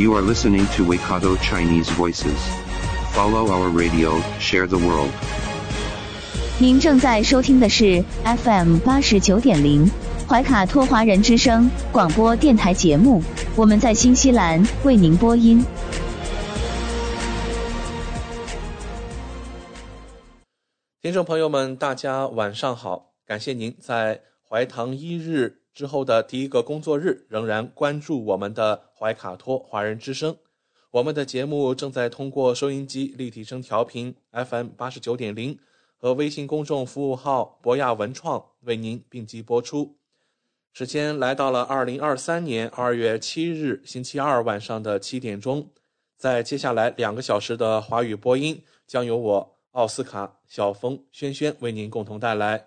You are listening to Waikato Chinese Voices. Follow our radio, share the world. 您正在收听的是 FM 89.0 怀卡托华人之声广播电台节目，我们在新西兰为您播音。听众朋友们，大家晚上好！感谢您在怀唐一日之后的第一个工作日仍然关注我们的怀卡托华人之声。我们的节目正在通过收音机立体声调频 FM 89.0和微信公众服务号博雅文创为您并机播出。时间来到了2023年2月7日星期二晚上的7点钟，在接下来2个小时的华语播音将由我奥斯卡、小峰、轩轩为您共同带来。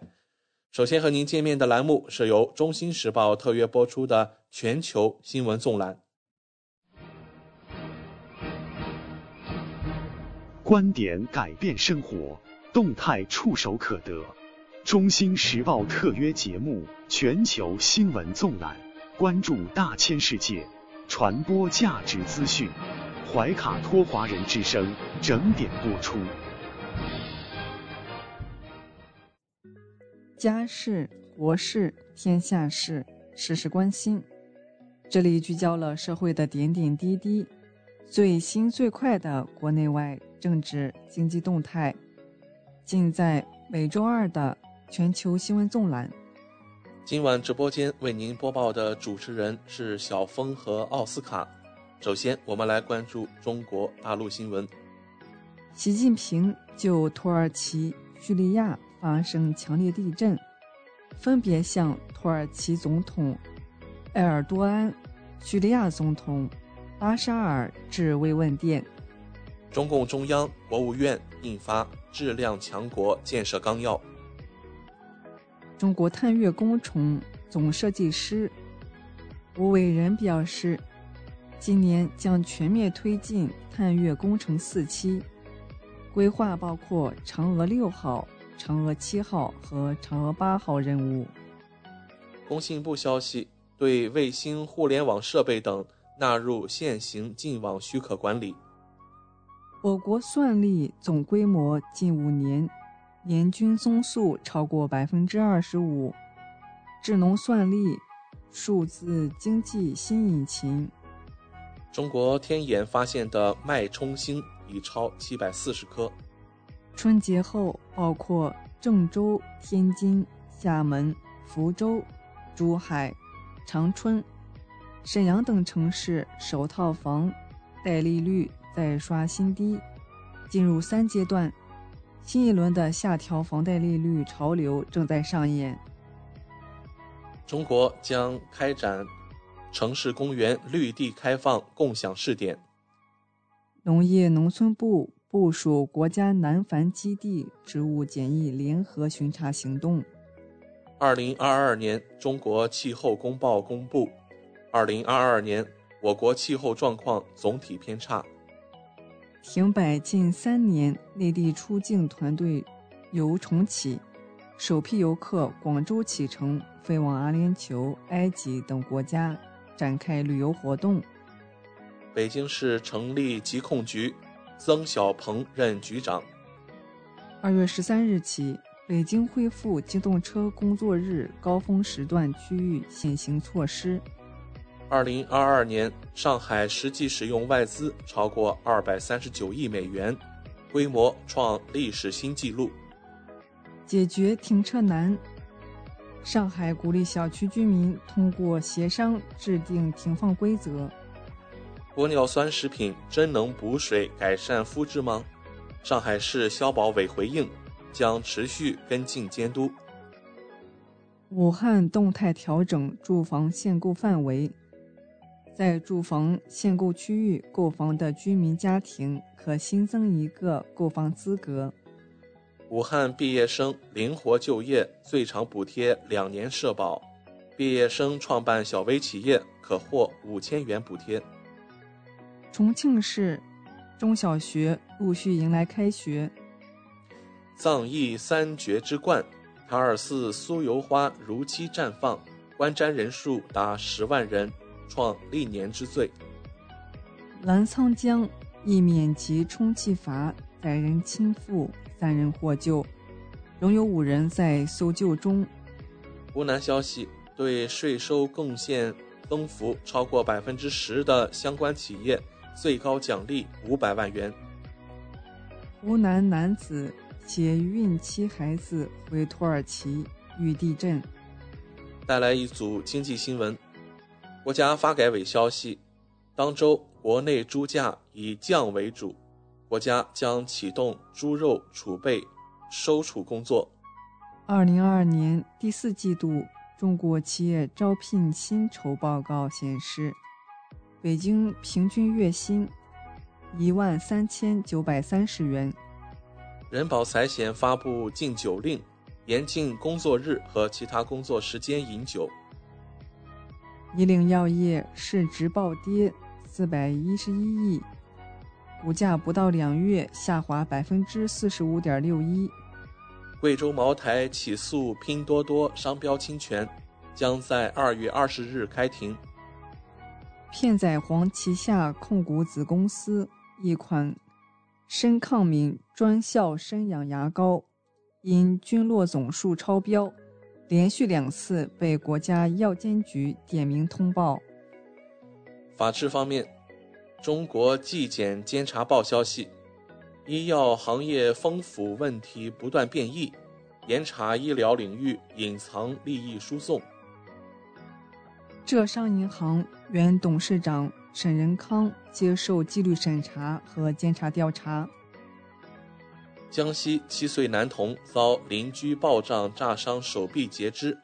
首先和您见面的栏目是由中新时报特约播出的全球新闻纵览，观点改变生活，动态触手可得。中新时报特约节目全球新闻纵览，关注大千世界，传播价值资讯。怀卡托华人之声整点播出。家事、国事、天下事，事事关心。这里聚焦了社会的点点滴滴，最新最快的国内外政治经济动态，尽在每周二的全球新闻纵览。今晚直播间为您播报的主持人是小峰和奥斯卡。首先，我们来关注中国大陆新闻。习近平就土耳其、叙利亚发生强烈地震，分别向土耳其总统埃尔多安、叙利亚总统巴沙尔致慰问电。中共中央、国务院印发《质量强国建设纲要》。中国探月工程总设计师吴伟仁表示，今年将全面推进探月工程4期，规划包括嫦娥6号、嫦娥7号和嫦娥8号任务。工信部消息，对卫星互联网设备等纳入现行进网许可管理。我国算力总规模近5年年均增速超过 25%， 智能算力数字经济新引擎。中国天眼发现的脉冲星已超740颗。春节后，包括郑州、天津、厦门、福州、珠海、长春、沈阳等城市首套房贷利率再刷新低，进入3阶段，新一轮的下调房贷利率潮流正在上演。中国将开展城市公园绿地开放共享试点。农业农村部部署国家南繁基地植物检疫联合巡查行动。2022年中国气候公报公布，2022年我国气候状况总体偏差。停摆近3年，内地出境团队游重启，首批游客广州启程，飞往阿联酋、埃及等国家展开旅游活动。北京市成立疾控局，曾小鹏任局长。2月13日起，北京恢复机动车工作日高峰时段区域限行措施。2022年，上海实际使用外资超过239亿美元，规模创历史新纪录。解决停车难，上海鼓励小区居民通过协商制定停放规则。玻尿酸食品真能补水改善肤质吗？上海市消保委回应，将持续跟进监督。武汉动态调整住房限购范围。在住房限购区域购房的居民家庭可新增一个购房资格。武汉毕业生灵活就业最长补贴2年社保，毕业生创办小微企业可获5000元补贴。重庆市中小学陆续迎来开学。藏艺三绝之冠塔尔寺酥油花如期绽放，观瞻人数达10万人，创历年之最。澜沧江一免级充气阀载人倾覆，3人获救，仍有5人在搜救中。湖南消息，对税收贡献增幅超过10%的相关企业，最高奖励500万元。湖南男子携孕期孩子回土耳其遇地震。带来一组经济新闻。国家发改委消息，当周国内猪价以降为主。国家将启动猪肉储备收储工作。2022年第4季度中国企业招聘薪酬报告显示，北京平均月薪13930元。人保财险发布禁酒令，严禁工作日和其他工作时间饮酒。以岭药业市值暴跌411亿。股价不到2月下滑45.61%。贵州茅台起诉拼多多商标侵权，将在2月20日开庭。片仔癀旗下控股子公司一款深抗敏专效生养牙膏，因菌落总数超标，连续2次被国家药监局点名通报。法治方面。中国纪检监察报消息，医药行业风腐问题不断变异，严查医疗领域隐藏利益输送。浙商银行原董事长沈仁康接受纪律审查和监察调查。江西7岁男童遭邻居暴杖炸伤手臂截肢，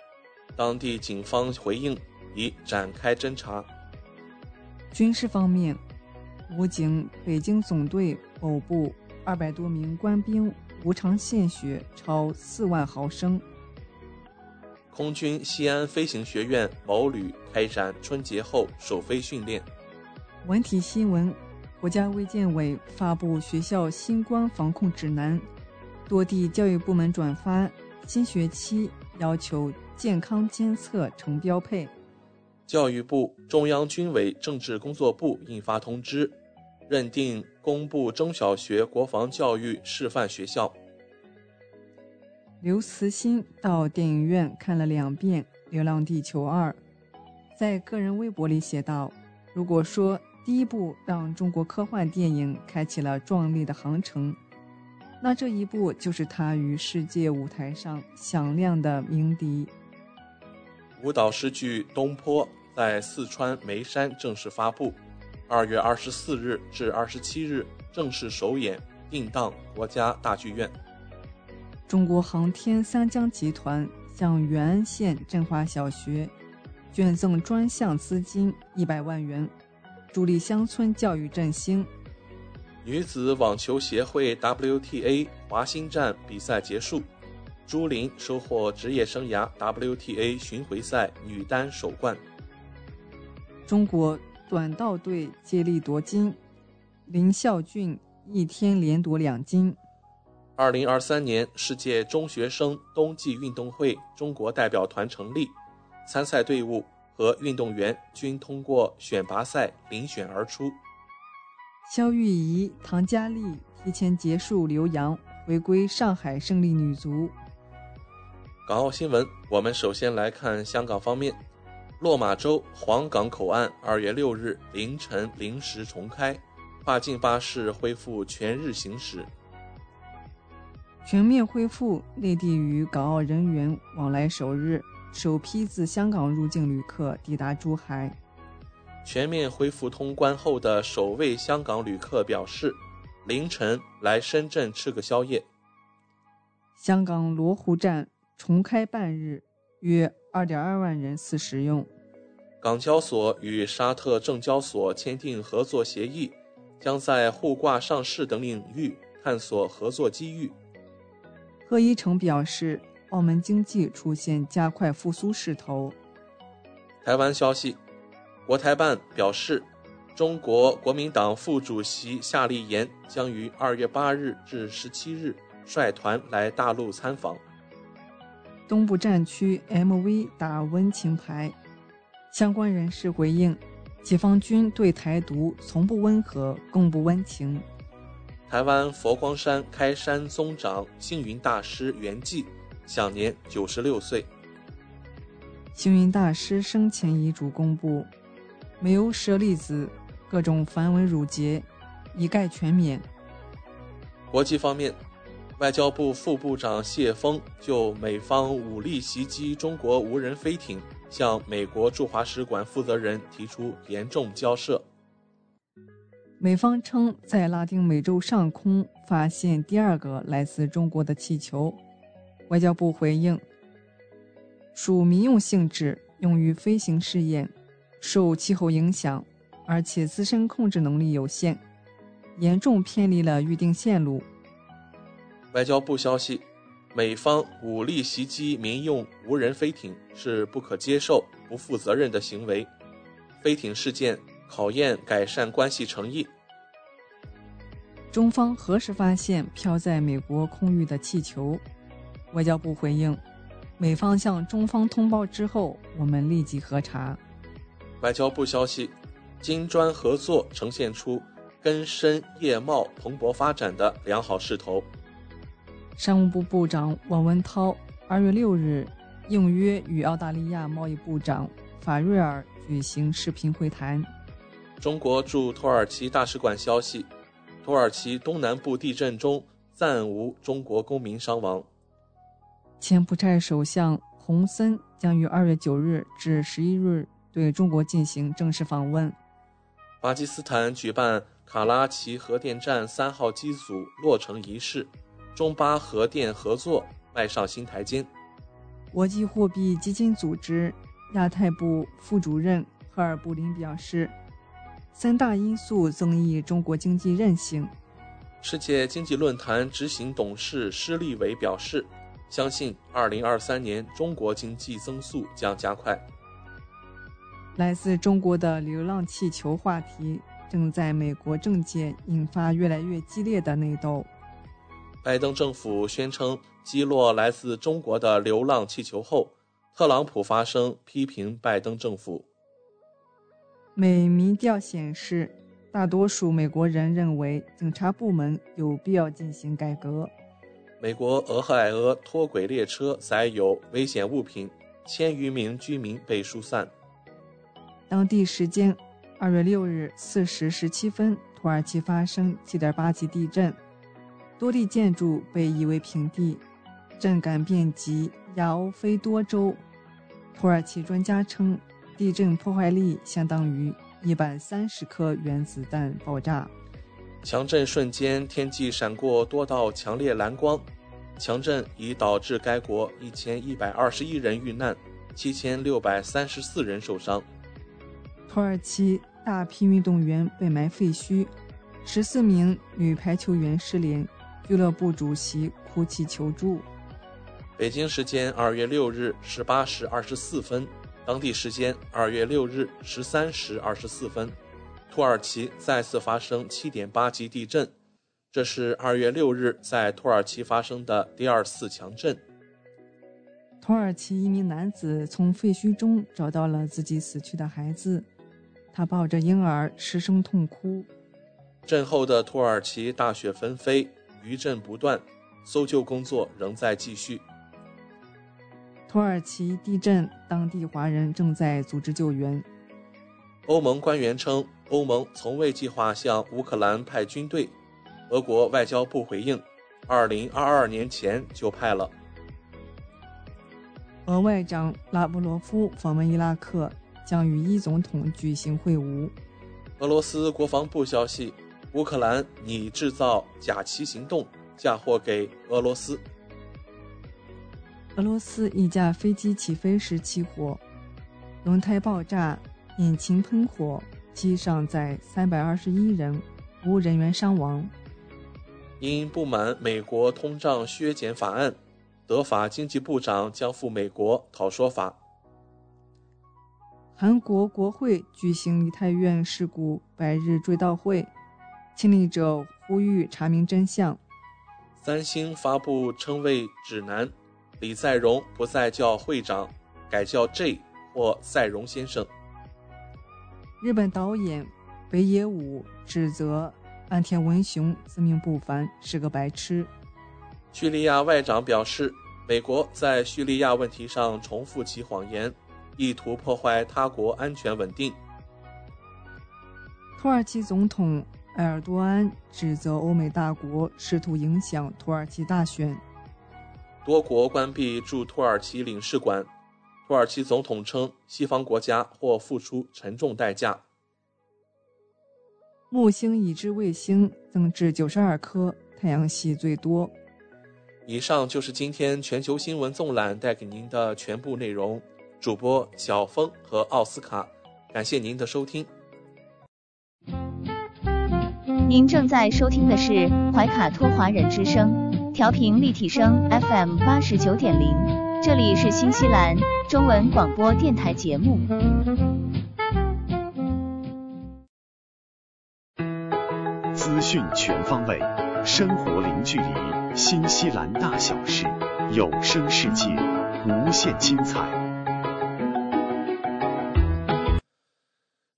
当地警方回应已展开侦查。军事方面，武警北京总队某部200多名官兵无偿献血超4万毫升。空军西安飞行学院某旅开展春节后首飞训练。文体新闻，国家卫健委发布学校新冠防控指南，多地教育部门转发，新学期要求健康监测成标配。教育部、中央军委政治工作部印发通知，认定公布中小学国防教育示范学校。刘慈欣到电影院看了2遍《流浪地球2》，在个人微博里写道：“如果说第一部让中国科幻电影开启了壮丽的航程，那这一部就是它于世界舞台上响亮的鸣笛。”舞蹈诗剧《东坡》在四川眉山正式发布，2月24日至27日正式首演，定档国家大剧院。中国航天三江集团向元安县振华小学捐赠专项资金100万元，助力乡村教育振兴。女子网球协会 WTA 华新站比赛结束，朱琳收获职业生涯 WTA 巡回赛女单首冠。中国短道队接力夺金，林孝俊一天连夺2金。2023年世界中学生冬季运动会中国代表团成立，参赛队伍和运动员均通过选拔赛遴选而出。肖玉怡、唐佳丽提前结束留洋，回归上海胜利女足。港澳新闻，我们首先来看香港方面。落马洲皇港口岸2月6日凌晨0时重开，跨境巴士恢复全日行驶。全面恢复内地与港澳人员往来首日，首批自香港入境旅客抵达珠海。全面恢复通关后的首位香港旅客表示，凌晨来深圳吃个宵夜。香港罗湖站重开半日，约2.2万人次使用。港交所与沙特证交所签订合作协议，将在互挂上市等领域探索合作机遇。贺一诚表示，澳门经济出现加快复苏势头。台湾消息，国台办表示，中国国民党副主席夏立言将于2月8日至17日率团来大陆参访。东部战区 MV 打温情牌，相关人士回应，解放军对台独从不温和，更不温情。台湾佛光山开山宗长星云大师圆寂，享年96岁。星云大师生前遗嘱公布，没有舍利子，各种繁文缛节一概全免。国际方面，外交部副部长谢锋就美方武力袭击中国无人飞艇向美国驻华使馆负责人提出严重交涉。美方称在拉丁美洲上空发现第二个来自中国的气球，外交部回应，属民用性质，用于飞行试验，受气候影响，而且自身控制能力有限，严重偏离了预定线路。外交部消息，美方武力袭击民用无人飞艇是不可接受、不负责任的行为。飞艇事件考验改善关系诚意。中方何时发现飘在美国空域的气球？外交部回应，美方向中方通报之后，我们立即核查。外交部消息，金砖合作呈现出根深叶茂、蓬勃发展的良好势头。商务部部长王文涛2月6日应约与澳大利亚贸易部长法瑞尔举行视频会谈。中国驻土耳其大使馆消息，土耳其东南部地震中暂无中国公民伤亡。柬埔寨首相洪森将于2月9日至11日对中国进行正式访问。巴基斯坦举办卡拉奇核电站3号机组落成仪式，中巴核电合作迈上新台阶。国际货币基金组织亚太部副主任赫尔布林表示，3大因素增益中国经济韧性。世界经济论坛执行董事施利伟表示，相信2023年中国经济增速将加快。来自中国的流浪气球话题正在美国政界引发越来越激烈的内斗。拜登政府宣称击落来自中国的流浪气球后，特朗普发声批评拜登政府。美民调显示，大多数美国人认为警察部门有必要进行改革。美国俄亥俄脱轨列车载有危险物品，1000余名居民被疏散。当地时间2月6日4时17分，土耳其发生7.8级地震。多地建筑被夷为平地，震感遍及亚欧非多州。土耳其专家称，地震破坏力相当于130颗原子弹爆炸。强震瞬间，天际闪过多道强烈蓝光。强震已导致该国1121人遇难，7634人受伤。土耳其大批运动员被埋废墟，14名女排球员失联。俱乐部主席哭泣求助。北京时间2月6日18时24分，当地时间2月6日13时24分，土耳其再次发生7.8级地震，这是2月6日在土耳其发生的第2次强震。土耳其一名男子从废墟中找到了自己死去的孩子，他抱着婴儿失声痛哭。震后的土耳其大雪纷飞，余震不断，搜救工作仍在继续。土耳其地震，当地华人正在组织救援。欧盟官员称，欧盟从未计划向乌克兰派军队。俄国外交部回应，2022年前就派了。俄外长拉布罗夫访问伊拉克，将与伊总统举行会晤。俄罗斯国防部消息，乌克兰拟制造假旗行动，嫁祸给俄罗斯。俄罗斯一架飞机起飞时起火，轮胎爆炸，引擎喷火，机上载321人，无人员伤亡。因不满美国通胀削减法案，德法经济部长将赴美国讨说法。韩国国会举行梨泰院事故百日追悼会，亲历者呼吁查明真相。三星发布称谓指南，李在镕不再叫会长，改叫 J 或在镕先生。日本导演北野武指责岸田文雄自命不凡，是个白痴。叙利亚外长表示，美国在叙利亚问题上重复其谎言，意图破坏他国安全稳定。土耳其总统埃尔多安指责欧美大国试图影响土耳其大选。多国关闭驻土耳其领事馆，土耳其总统称西方国家或付出沉重代价。木星已知卫星增至92颗，太阳系最多。以上就是今天全球新闻纵览带给您的全部内容，主播小峰和奥斯卡，感谢您的收听。您正在收听的是怀卡托华人之声，调频立体声 FM 89.0，这里是新西兰中文广播电台节目。资讯全方位，生活零距离，新西兰大小事，有声世界，无限精彩。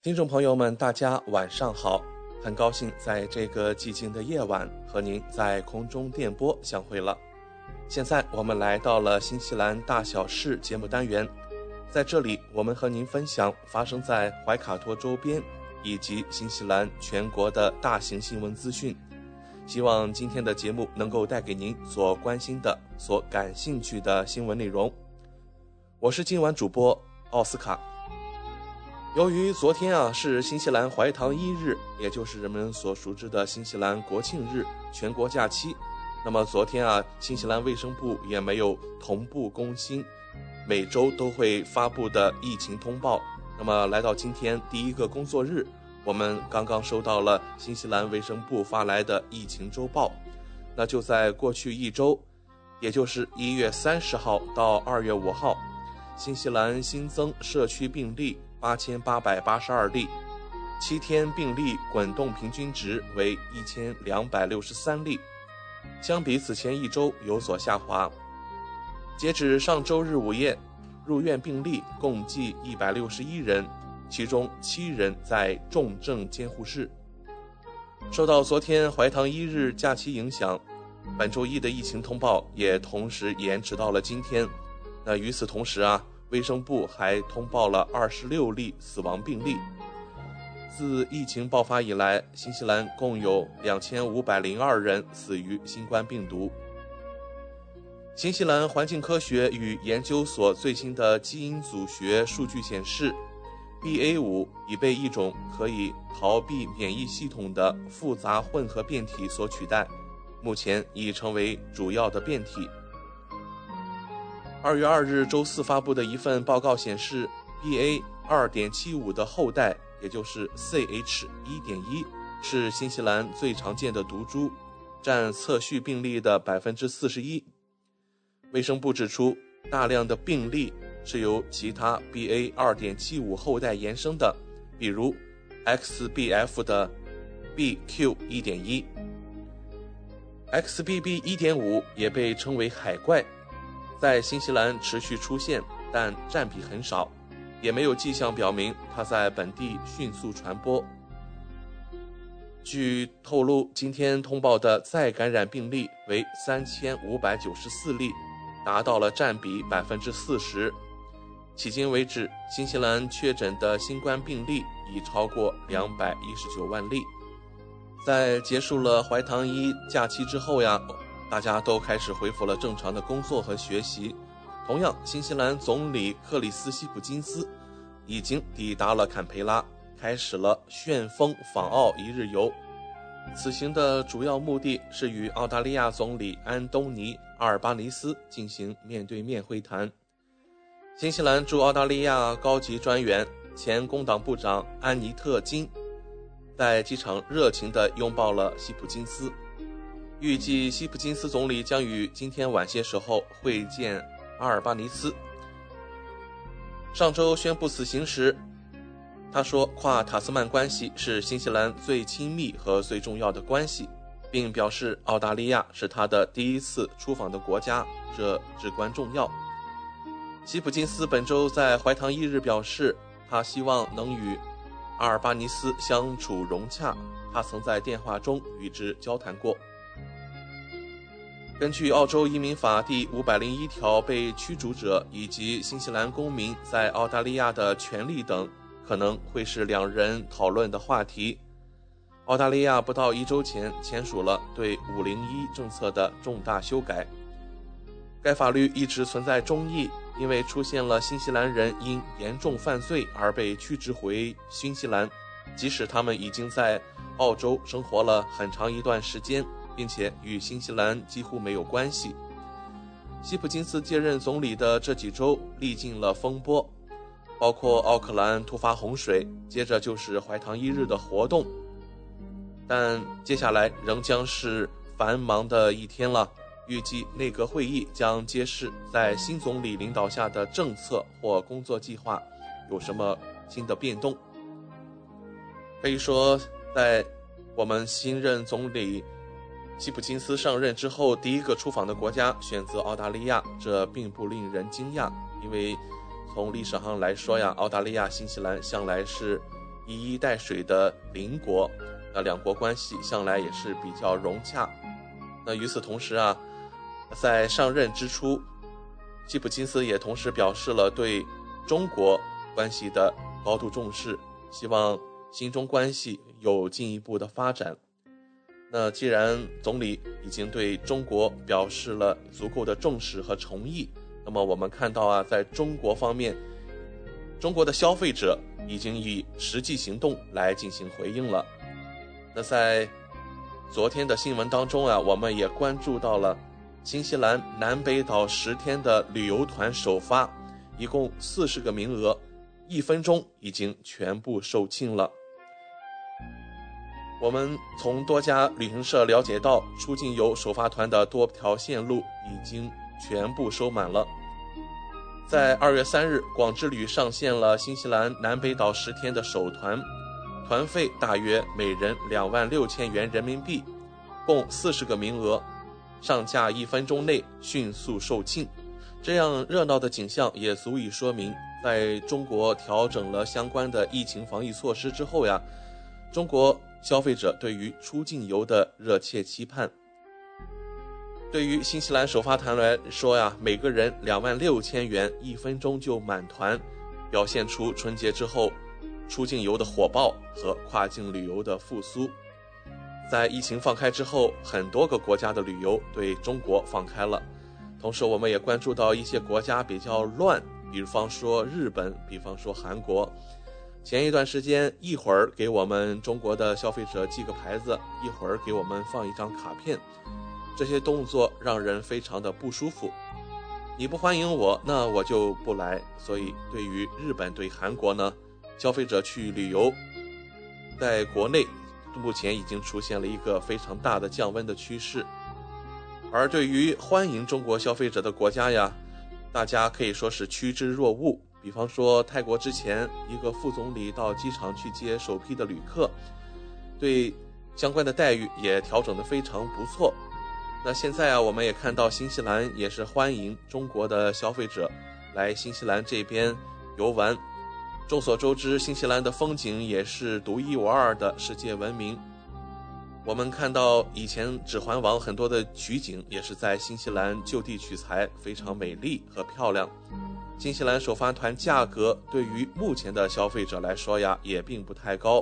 听众朋友们，大家晚上好，很高兴在这个寂静的夜晚和您在空中电波相会了。现在我们来到了新西兰大小事节目单元，在这里我们和您分享发生在怀卡托周边以及新西兰全国的大型新闻资讯，希望今天的节目能够带给您所关心的、所感兴趣的新闻内容。我是今晚主播奥斯卡。由于昨天是新西兰怀唐一日，也就是人们所熟知的新西兰国庆日全国假期，那么昨天新西兰卫生部也没有同步更新每周都会发布的疫情通报。那么来到今天第一个工作日，我们刚刚收到了新西兰卫生部发来的疫情周报。那就在过去一周，也就是1月30号到2月5号，新西兰新增社区病例8882例，7天病例滚动平均值为1263例，相比此前一周有所下滑。截止上周日午夜，入院病例共计161人，其中7人在重症监护室。受到昨天怀唐一日假期影响，本周一的疫情通报也同时延迟到了今天。那与此同时卫生部还通报了26例死亡病例。自疫情爆发以来，新西兰共有2502人死于新冠病毒。新西兰环境科学与研究所最新的基因组学数据显示， BA5 已被一种可以逃避免疫系统的复杂混合变体所取代，目前已成为主要的变体。2月2日周四发布的一份报告显示， BA2.75 的后代，也就是 CH1.1 是新西兰最常见的毒株，占测序病例的 41%。 卫生部指出，大量的病例是由其他 BA2.75 后代延伸的，比如 XBF 的 BQ1.1。 XBB1.5 也被称为海怪，在新西兰持续出现，但占比很少，也没有迹象表明它在本地迅速传播。据透露，今天通报的再感染病例为3594例，达到了占比 40%。 迄今为止，新西兰确诊的新冠病例已超过219万例。在结束了怀唐一假期之后大家都开始恢复了正常的工作和学习。同样，新西兰总理克里斯希普金斯已经抵达了坎培拉，开始了旋风访澳一日游。此行的主要目的是与澳大利亚总理安东尼·阿尔巴尼斯进行面对面会谈。新西兰驻澳大利亚高级专员前工党部长安妮特·金在机场热情地拥抱了希普金斯。预计希普金斯总理将于今天晚些时候会见阿尔巴尼斯。上周宣布死刑时，他说跨塔斯曼关系是新西兰最亲密和最重要的关系，并表示澳大利亚是他的第一次出访的国家，这至关重要。希普金斯本周在怀唐一日表示，他希望能与阿尔巴尼斯相处融洽，他曾在电话中与之交谈过。根据澳洲移民法第501条，被驱逐者以及新西兰公民在澳大利亚的权利等可能会是两人讨论的话题。澳大利亚不到一周前签署了对501政策的重大修改，该法律一直存在争议，因为出现了新西兰人因严重犯罪而被驱逐回新西兰，即使他们已经在澳洲生活了很长一段时间，并且与新西兰几乎没有关系。希普金斯接任总理的这几周历尽了风波，包括奥克兰突发洪水，接着就是怀唐一日的活动，但接下来仍将是繁忙的一天了。预计内阁会议将揭示在新总理领导下的政策或工作计划有什么新的变动。可以说，在我们新任总理希普金斯上任之后，第一个出访的国家选择澳大利亚，这并不令人惊讶，因为从历史上来说呀，澳大利亚、新西兰向来是一衣带水的邻国，那两国关系向来也是比较融洽。那与此同时啊，在上任之初，希普金斯也同时表示了对中国关系的高度重视，希望新中关系有进一步的发展。那既然总理已经对中国表示了足够的重视和诚意，那么我们看到啊，在中国方面，中国的消费者已经以实际行动来进行回应了。那在昨天的新闻当中啊，我们也关注到了新西兰南北岛10天的旅游团首发，一共40个名额，1分钟已经全部售罄了。我们从多家旅行社了解到，出境游首发团的多条线路已经全部收满了。在2月3日，广之旅上线了新西兰南北岛10天的首团，团费大约每人26000元人民币，共40个名额，上架1分钟内迅速售罄。这样热闹的景象也足以说明，在中国调整了相关的疫情防疫措施之后呀，中国消费者对于出境游的热切期盼。对于新西兰首发团来说呀，每个人26000元，1分钟就满团，表现出春节之后出境游的火爆和跨境旅游的复苏。在疫情放开之后，很多个国家的旅游对中国放开了，同时我们也关注到一些国家比较乱，比方说日本，比方说韩国。前一段时间，一会儿给我们中国的消费者寄个牌子，一会儿给我们放一张卡片，这些动作让人非常的不舒服。你不欢迎我，那我就不来。所以对于日本、对韩国呢，消费者去旅游，在国内目前已经出现了一个非常大的降温的趋势。而对于欢迎中国消费者的国家呀，大家可以说是趋之若鹜。比方说泰国，之前一个副总理到机场去接首批的旅客，对相关的待遇也调整得非常不错。那现在啊，我们也看到新西兰也是欢迎中国的消费者来新西兰这边游玩。众所周知，新西兰的风景也是独一无二的世界闻名。我们看到以前《指环王》很多的取景也是在新西兰就地取材，非常美丽和漂亮。新西兰首发团价格对于目前的消费者来说呀，也并不太高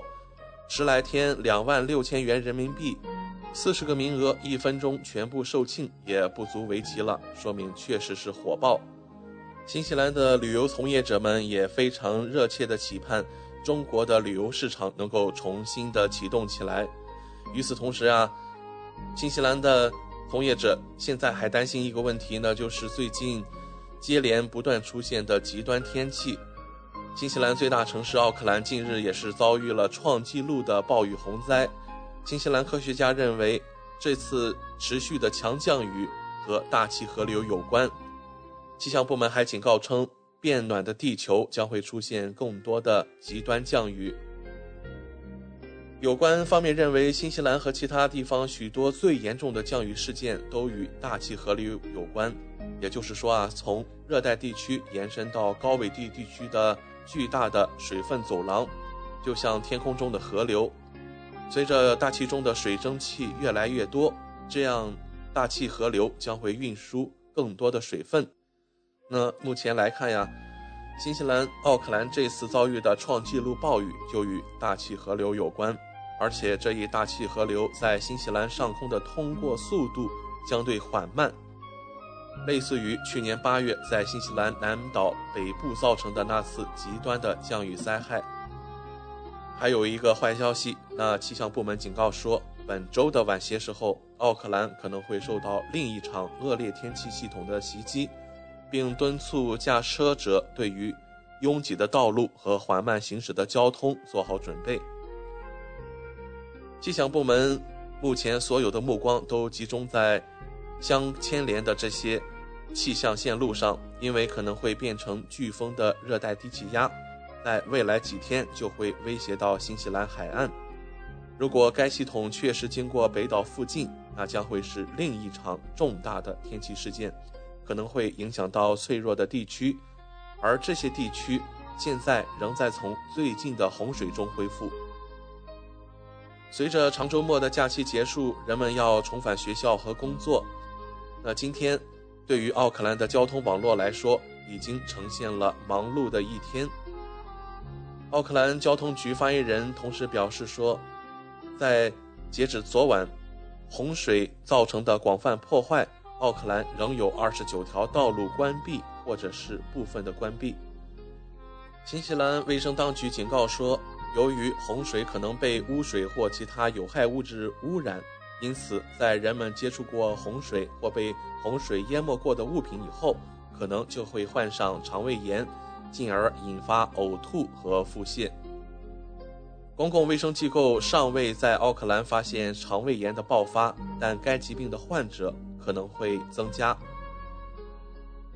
，10来天26000元人民币，40个名额，1分钟全部售罄，也不足为奇了，说明确实是火爆。新西兰的旅游从业者们也非常热切地期盼中国的旅游市场能够重新的启动起来。与此同时啊，新西兰的从业者现在还担心一个问题呢，就是最近接连不断出现的极端天气，新西兰最大城市奥克兰近日也是遭遇了创纪录的暴雨洪灾。新西兰科学家认为，这次持续的强降雨和大气河流有关。气象部门还警告称，变暖的地球将会出现更多的极端降雨。有关方面认为，新西兰和其他地方许多最严重的降雨事件都与大气河流有关。也就是说啊，从热带地区延伸到高纬地地区的巨大的水分走廊，就像天空中的河流。随着大气中的水蒸气越来越多，这样大气河流将会运输更多的水分。那目前来看呀，新西兰奥克兰这次遭遇的创纪录暴雨就与大气河流有关，而且这一大气河流在新西兰上空的通过速度相对缓慢，类似于去年8月在新西兰南岛北部造成的那次极端的降雨灾害。还有一个坏消息，那气象部门警告说，本周的晚些时候，奥克兰可能会受到另一场恶劣天气系统的袭击，并敦促驾车者对于拥挤的道路和缓慢行驶的交通做好准备。气象部门目前所有的目光都集中在相牵连的这些气象线路上，因为可能会变成飓风的热带低气压，在未来几天就会威胁到新西兰海岸。如果该系统确实经过北岛附近，那将会是另一场重大的天气事件，可能会影响到脆弱的地区，而这些地区现在仍在从最近的洪水中恢复。随着长周末的假期结束，人们要重返学校和工作。那今天对于奥克兰的交通网络来说，已经呈现了忙碌的一天。奥克兰交通局发言人同时表示说，在截止昨晚洪水造成的广泛破坏，奥克兰仍有29条道路关闭或者是部分的关闭。新西兰卫生当局警告说，由于洪水可能被污水或其他有害物质污染，因此在人们接触过洪水或被洪水淹没过的物品以后，可能就会患上肠胃炎，进而引发呕吐和腹泻。公共卫生机构尚未在奥克兰发现肠胃炎的爆发，但该疾病的患者可能会增加。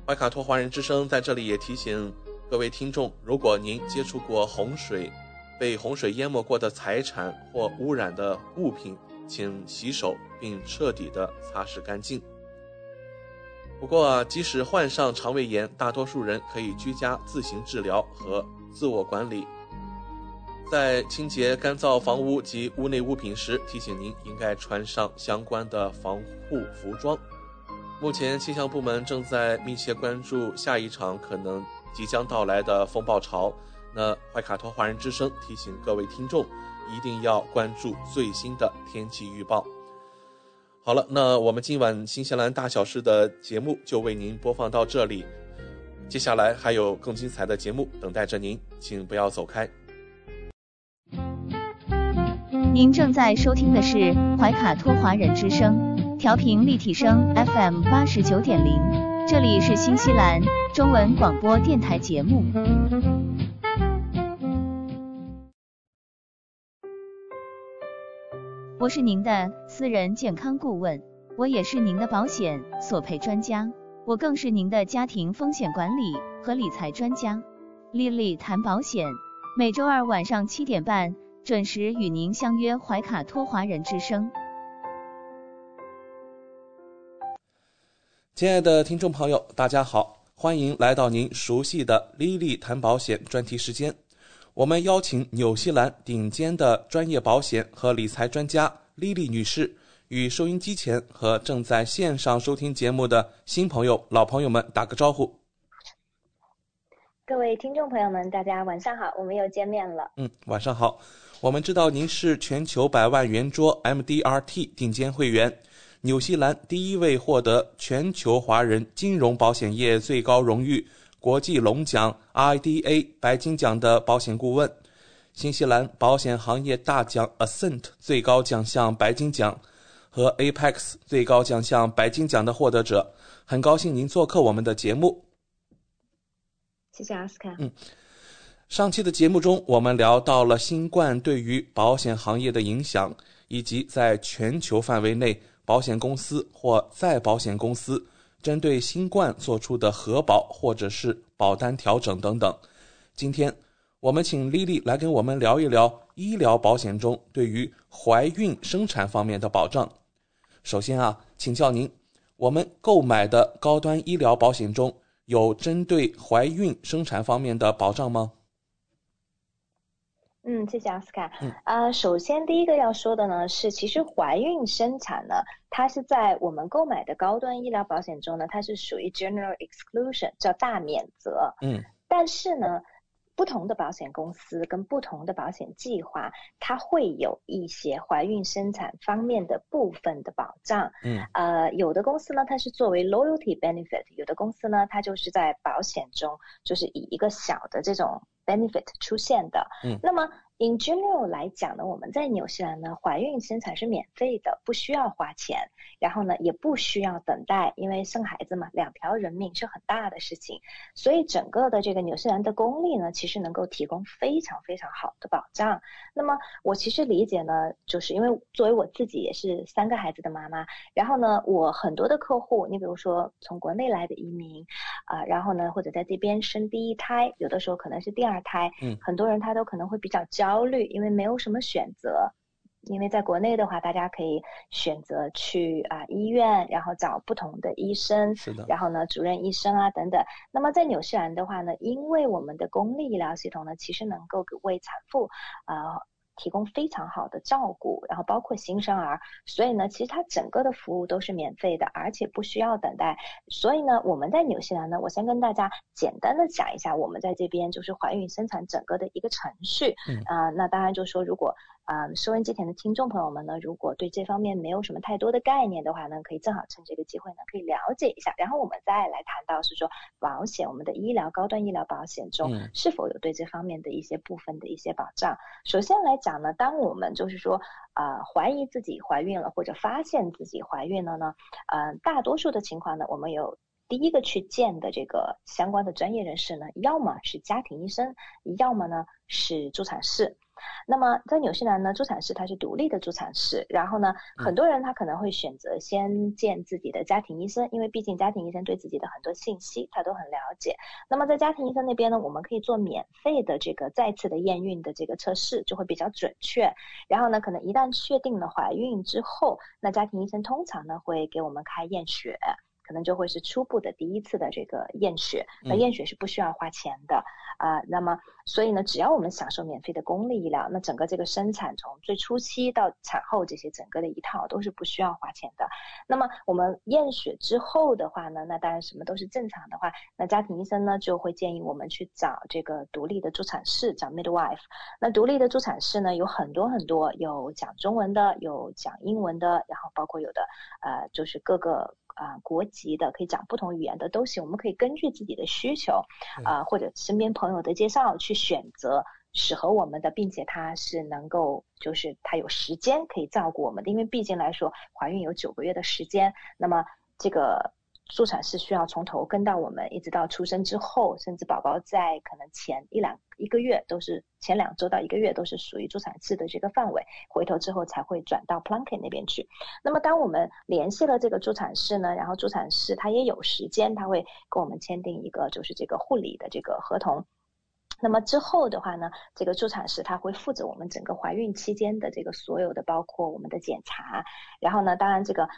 怀卡托华人之声在这里也提醒各位听众，如果您接触过洪水、被洪水淹没过的财产或污染的物品，请洗手并彻底的擦拭干净。不过，即使患上肠胃炎，大多数人可以居家自行治疗和自我管理。在清洁干燥房屋及屋内物品时，提醒您应该穿上相关的防护服装。目前气象部门正在密切关注下一场可能即将到来的风暴潮。那怀卡托华人之声提醒各位听众，一定要关注最新的天气预报。好了，那我们今晚新西兰大小事的节目就为您播放到这里，接下来还有更精彩的节目等待着您，请不要走开。您正在收听的是怀卡托华人之声，调频立体声 FM 89.0，这里是新西兰中文广播电台节目。我是您的私人健康顾问，我也是您的保险索赔专家，我更是您的家庭风险管理和理财专家。丽丽谈保险，每周二晚上7点半。准时与您相约怀卡托华人之声。亲爱的听众朋友，大家好，欢迎来到您熟悉的莉莉谈保险专题时间。我们邀请纽西兰顶尖的专业保险和理财专家莉莉女士，与收音机前和正在线上收听节目的新朋友、老朋友们打个招呼。各位听众朋友们，大家晚上好，我们又见面了。晚上好。我们知道您是全球100万圆桌 MDRT 顶尖会员，纽西兰第一位获得全球华人金融保险业最高荣誉国际龙奖 IDA 白金奖的保险顾问，新西兰保险行业大奖 Ascent 最高奖项白金奖和 Apex 最高奖项白金奖的获得者。很高兴您做客我们的节目。谢谢阿斯卡。上期的节目中，我们聊到了新冠对于保险行业的影响，以及在全球范围内保险公司或再保险公司针对新冠做出的核保或者是保单调整等等。今天我们请莉莉来跟我们聊一聊医疗保险中对于怀孕生产方面的保障。首先啊，请教您，我们购买的高端医疗保险中有针对怀孕生产方面的保障吗？谢谢Oscar。首先第一个要说的呢是，其实怀孕生产呢，它是在我们购买的高端医疗保险中呢，它是属于 general exclusion， 叫大免责。但是呢，不同的保险公司跟不同的保险计划，它会有一些怀孕生产方面的部分的保障。有的公司呢，它是作为 loyalty benefit， 有的公司呢，它就是在保险中就是以一个小的这种benefit 出现的。那么 in general 来讲呢，我们在纽西兰呢，怀孕生产是免费的，不需要花钱，然后呢也不需要等待，因为生孩子嘛，2条人命是很大的事情，所以整个的这个纽西兰的公立呢，其实能够提供非常非常好的保障。那么我其实理解呢，就是因为作为我自己也是3个孩子的妈妈，然后呢我很多的客户，你比如说从国内来的移民然后呢或者在这边生第一胎，有的时候可能是第2胎，很多人他都可能会比较焦虑，因为没有什么选择。因为在国内的话，大家可以选择去医院，然后找不同的医生，是的，然后呢主任医生啊等等。那么在纽西兰的话呢，因为我们的公立医疗系统呢，其实能够为产妇提供非常好的照顾，然后包括新生儿，所以呢其实它整个的服务都是免费的，而且不需要等待。所以呢我们在纽西兰呢，我先跟大家简单的讲一下我们在这边就是怀孕生产整个的一个程序。那当然就说，如果收音机前的听众朋友们呢，如果对这方面没有什么太多的概念的话呢，可以正好趁这个机会呢可以了解一下，然后我们再来谈到是说保险，我们的医疗高端医疗保险中是否有对这方面的一些部分的一些保障。首先来讲呢，当我们就是说怀疑自己怀孕了或者发现自己怀孕了呢，大多数的情况呢，我们有第一个去见的这个相关的专业人士呢，要么是家庭医生，要么呢是助产士。那么在纽西兰呢，助产士它是独立的助产士，然后呢很多人他可能会选择先见自己的家庭医生，因为毕竟家庭医生对自己的很多信息他都很了解。那么在家庭医生那边呢，我们可以做免费的这个再次的验孕的这个测试，就会比较准确。然后呢可能一旦确定了怀孕之后，那家庭医生通常呢会给我们开验血，可能就会是初步的第一次的这个验血。那验血是不需要花钱的那么所以呢，只要我们享受免费的公立医疗，那整个这个生产从最初期到产后这些整个的一套都是不需要花钱的。那么我们验血之后的话呢，那当然什么都是正常的话，那家庭医生呢就会建议我们去找这个独立的助产士，找 midwife。 那独立的助产士呢有很多很多，有讲中文的，有讲英文的，然后包括有的就是各个国籍的，可以讲不同语言的都行。我们可以根据自己的需求或者身边朋友的介绍去选择适合我们的，并且它是能够就是它有时间可以照顾我们的，因为毕竟来说怀孕有9个月的时间，那么这个助产士需要从头跟到我们一直到出生之后，甚至宝宝在可能前1个月都是前2周到1个月都是属于助产士的这个范围，回头之后才会转到 Plunket 那边去。那么当我们联系了这个助产士呢，然后助产士他也有时间，他会跟我们签订一个就是这个护理的这个合同。那么之后的话呢，这个助产士他会负责我们整个怀孕期间的这个所有的，包括我们的检查。然后呢当然这个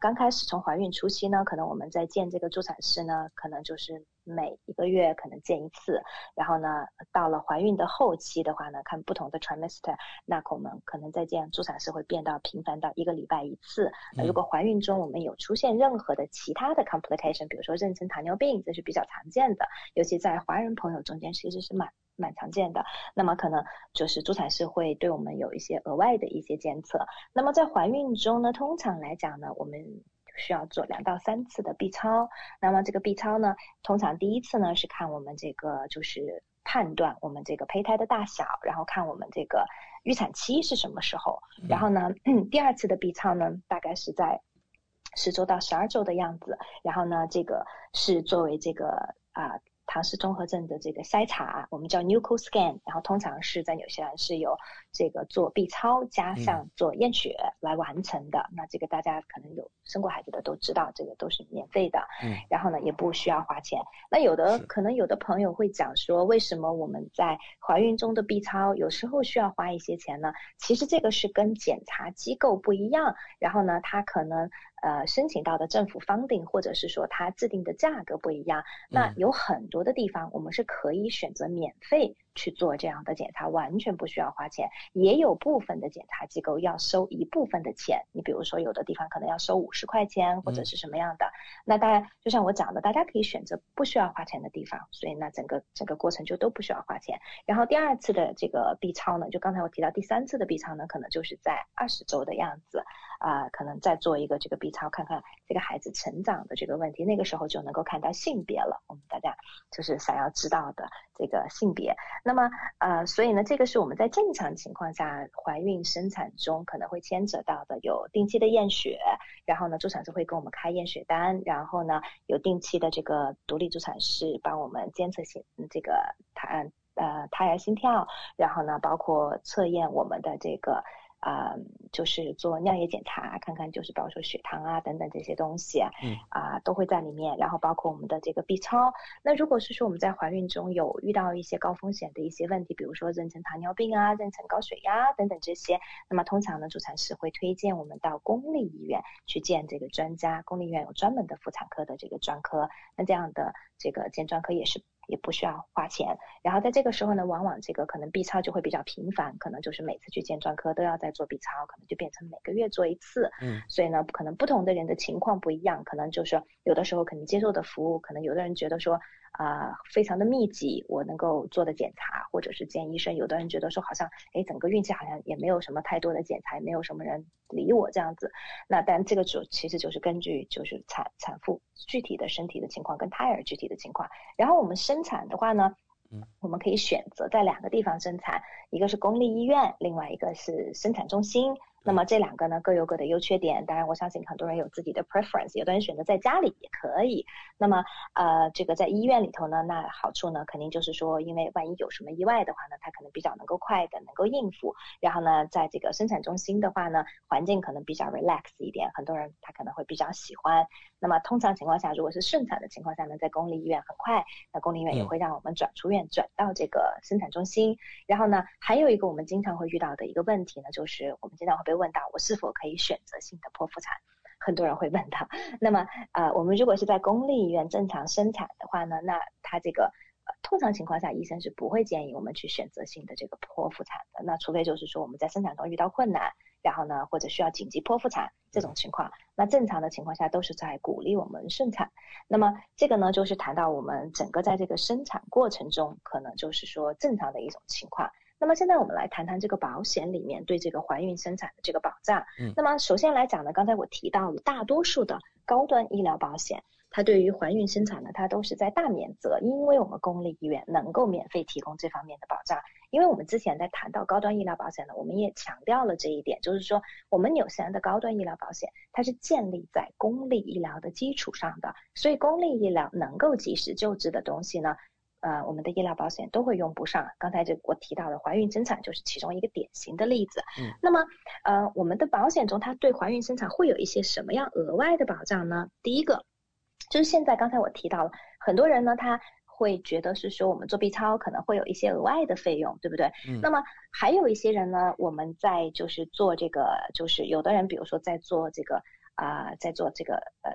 刚开始从怀孕初期呢，可能我们在见这个助产士呢，可能就是每1个月可能见1次。然后呢到了怀孕的后期的话呢，看不同的 trimester， 那我们可能再见助产士会变到频繁到1个礼拜1次。如果怀孕中我们有出现任何的其他的 complication， 比如说妊娠糖尿病，这是比较常见的，尤其在华人朋友中间其实是蛮常见的。那么可能就是助产士会对我们有一些额外的一些监测。那么在怀孕中呢，通常来讲呢，我们需要做2到3次的 B 超。那么这个 B 超呢，通常第一次呢是看我们这个就是判断我们这个胚胎的大小，然后看我们这个预产期是什么时候。然后呢第二次的 B 超呢，大概是在10周到12周的样子。然后呢这个是作为这个唐氏综合症的这个筛查，我们叫 Nuchal Scan， 然后通常是在纽西兰是由这个做 B 超加上做验血来完成的。那这个大家可能有生过孩子的都知道，这个都是免费的，然后呢也不需要花钱。那有的可能有的朋友会讲说，为什么我们在怀孕中的 B 超有时候需要花一些钱呢？其实这个是跟检查机构不一样，然后呢它可能申请到的政府 funding 或者是说它制定的价格不一样，那有很多的地方我们是可以选择免费去做这样的检查，完全不需要花钱。也有部分的检查机构要收一部分的钱，你比如说有的地方可能要收50块钱或者是什么样的，那大家就像我讲的，大家可以选择不需要花钱的地方，所以那整个过程就都不需要花钱。然后第二次的这个 B 超呢，就刚才我提到第三次的 B 超呢，可能就是在20周的样子可能再做一个这个 B 超，看看这个孩子成长的这个问题，那个时候就能够看到性别了，我们大家就是想要知道的这个性别。那么所以呢，这个是我们在正常情况下怀孕生产中可能会牵扯到的，有定期的验血，然后呢助产士会给我们开验血单，然后呢有定期的这个独立助产士帮我们监测这个胎儿心跳，然后呢包括测验我们的这个就是做尿液检查，看看就是包括说血糖啊等等这些东西都会在里面，然后包括我们的这个 B 超。那如果是说我们在怀孕中有遇到一些高风险的一些问题，比如说妊娠糖尿病啊、妊娠高血压等等这些，那么通常呢助产士会推荐我们到公立医院去见这个专家，公立医院有专门的妇产科的这个专科，那这样的这个见专科也不需要花钱。然后在这个时候呢，往往这个可能 B 超就会比较频繁，可能就是每次去见专科都要再做 B 超，可能就变成每个月做一次。所以呢可能不同的人的情况不一样，可能就是有的时候可能接受的服务，可能有的人觉得说非常的密集，我能够做的检查或者是见医生，有的人觉得说好像整个孕期好像也没有什么太多的检查，没有什么人理我这样子。那但这个其实就是根据就是产妇具体的身体的情况跟胎儿具体的情况。然后我们生产的话呢，我们可以选择在两个地方生产，一个是公立医院，另外一个是生产中心。那么这两个呢各有各的优缺点，当然我相信很多人有自己的 preference， 有的人选择在家里也可以。那么这个在医院里头呢，那好处呢肯定就是说，因为万一有什么意外的话呢，它可能比较能够快的能够应付。然后呢在这个生产中心的话呢，环境可能比较 relax 一点，很多人他可能会比较喜欢。那么通常情况下，如果是顺产的情况下呢，在公立医院很快，那公立医院也会让我们转出院转到这个生产中心。然后呢还有一个我们经常会遇到的一个问题呢，就是我们经常会被问到我是否可以选择性的剖腹产，很多人会问到。那么我们如果是在公立医院正常生产的话呢，那它这个通常情况下医生是不会建议我们去选择性的这个剖腹产的，那除非就是说我们在生产中遇到困难，然后呢或者需要紧急剖腹产这种情况，那正常的情况下都是在鼓励我们顺产。那么这个呢就是谈到我们整个在这个生产过程中可能就是说正常的一种情况。那么现在我们来谈谈这个保险里面对这个怀孕生产的这个保障。那么首先来讲呢，刚才我提到了大多数的高端医疗保险，它对于怀孕生产呢，它都是在大免责，因为我们公立医院能够免费提供这方面的保障。因为我们之前在谈到高端医疗保险呢，我们也强调了这一点，就是说我们纽西兰的高端医疗保险它是建立在公立医疗的基础上的，所以公立医疗能够及时救治的东西呢我们的医疗保险都会用不上。刚才我提到的怀孕生产就是其中一个典型的例子。那么我们的保险中它对怀孕生产会有一些什么样额外的保障呢？第一个就是现在刚才我提到了，很多人呢他会觉得是说我们做 B 超可能会有一些额外的费用，对不对？那么还有一些人呢，我们在就是做这个，就是有的人比如说在做这个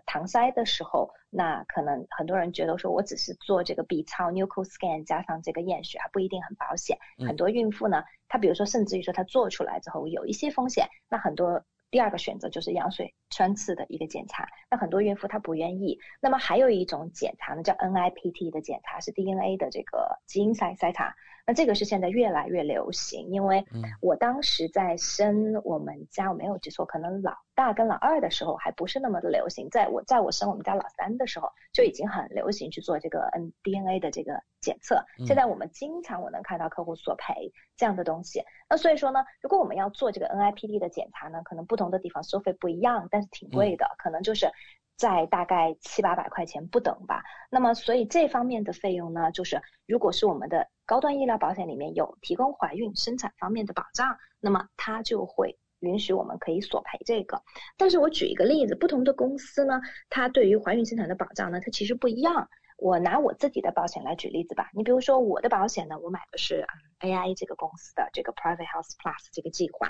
唐筛的时候，那可能很多人觉得说我只是做这个 B 超 Nuchal Scan 加上这个验血还不一定很保险。很多孕妇呢她比如说甚至于说她做出来之后有一些风险，那很多第二个选择就是羊水穿刺的一个检查，那很多孕妇她不愿意。那么还有一种检查呢叫 NIPT 的检查，是 DNA 的这个基因筛查，那这个是现在越来越流行。因为我当时在生我们家，我没有记错可能老大跟老二的时候还不是那么的流行，在我生我们家老三的时候就已经很流行去做这个 DNA 的这个检测。现在我们经常我能看到客户索赔这样的东西。那所以说呢，如果我们要做这个 NIPT 的检查呢，可能不同的地方收费不一样，但是挺贵的，可能就是在大概700-800块钱不等吧。那么所以这方面的费用呢，就是如果是我们的高端医疗保险里面有提供怀孕生产方面的保障，那么它就会允许我们可以索赔这个。但是我举一个例子，不同的公司呢，它对于怀孕生产的保障呢，它其实不一样。我拿我自己的保险来举例子吧，你比如说我的保险呢，我买的是 AIA 这个公司的这个 Private Health Plus 这个计划。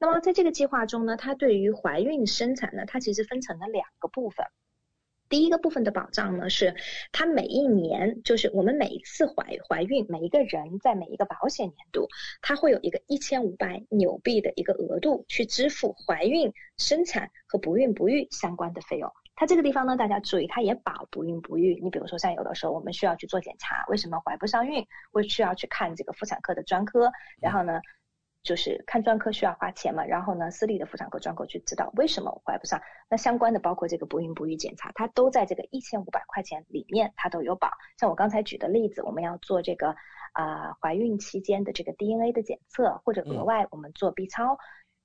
那么在这个计划中呢，它对于怀孕生产呢，它其实分成了2个部分。第一个部分的保障呢，是它每一年，就是我们每一次怀孕，每一个人在每一个保险年度，它会有一个1500纽币的一个额度去支付怀孕生产和不孕不育相关的费用。它这个地方呢，大家注意，它也保不孕不育。你比如说像有的时候我们需要去做检查，为什么怀不上孕，会需要去看这个妇产科的专科，然后呢就是看专科需要花钱嘛，然后呢私立的妇产科专科去知道为什么我怀不上，那相关的包括这个不孕不育检查，它都在这个1500块钱里面，它都有保。像我刚才举的例子，我们要做这个怀孕期间的这个 DNA 的检测，或者额外我们做 B 超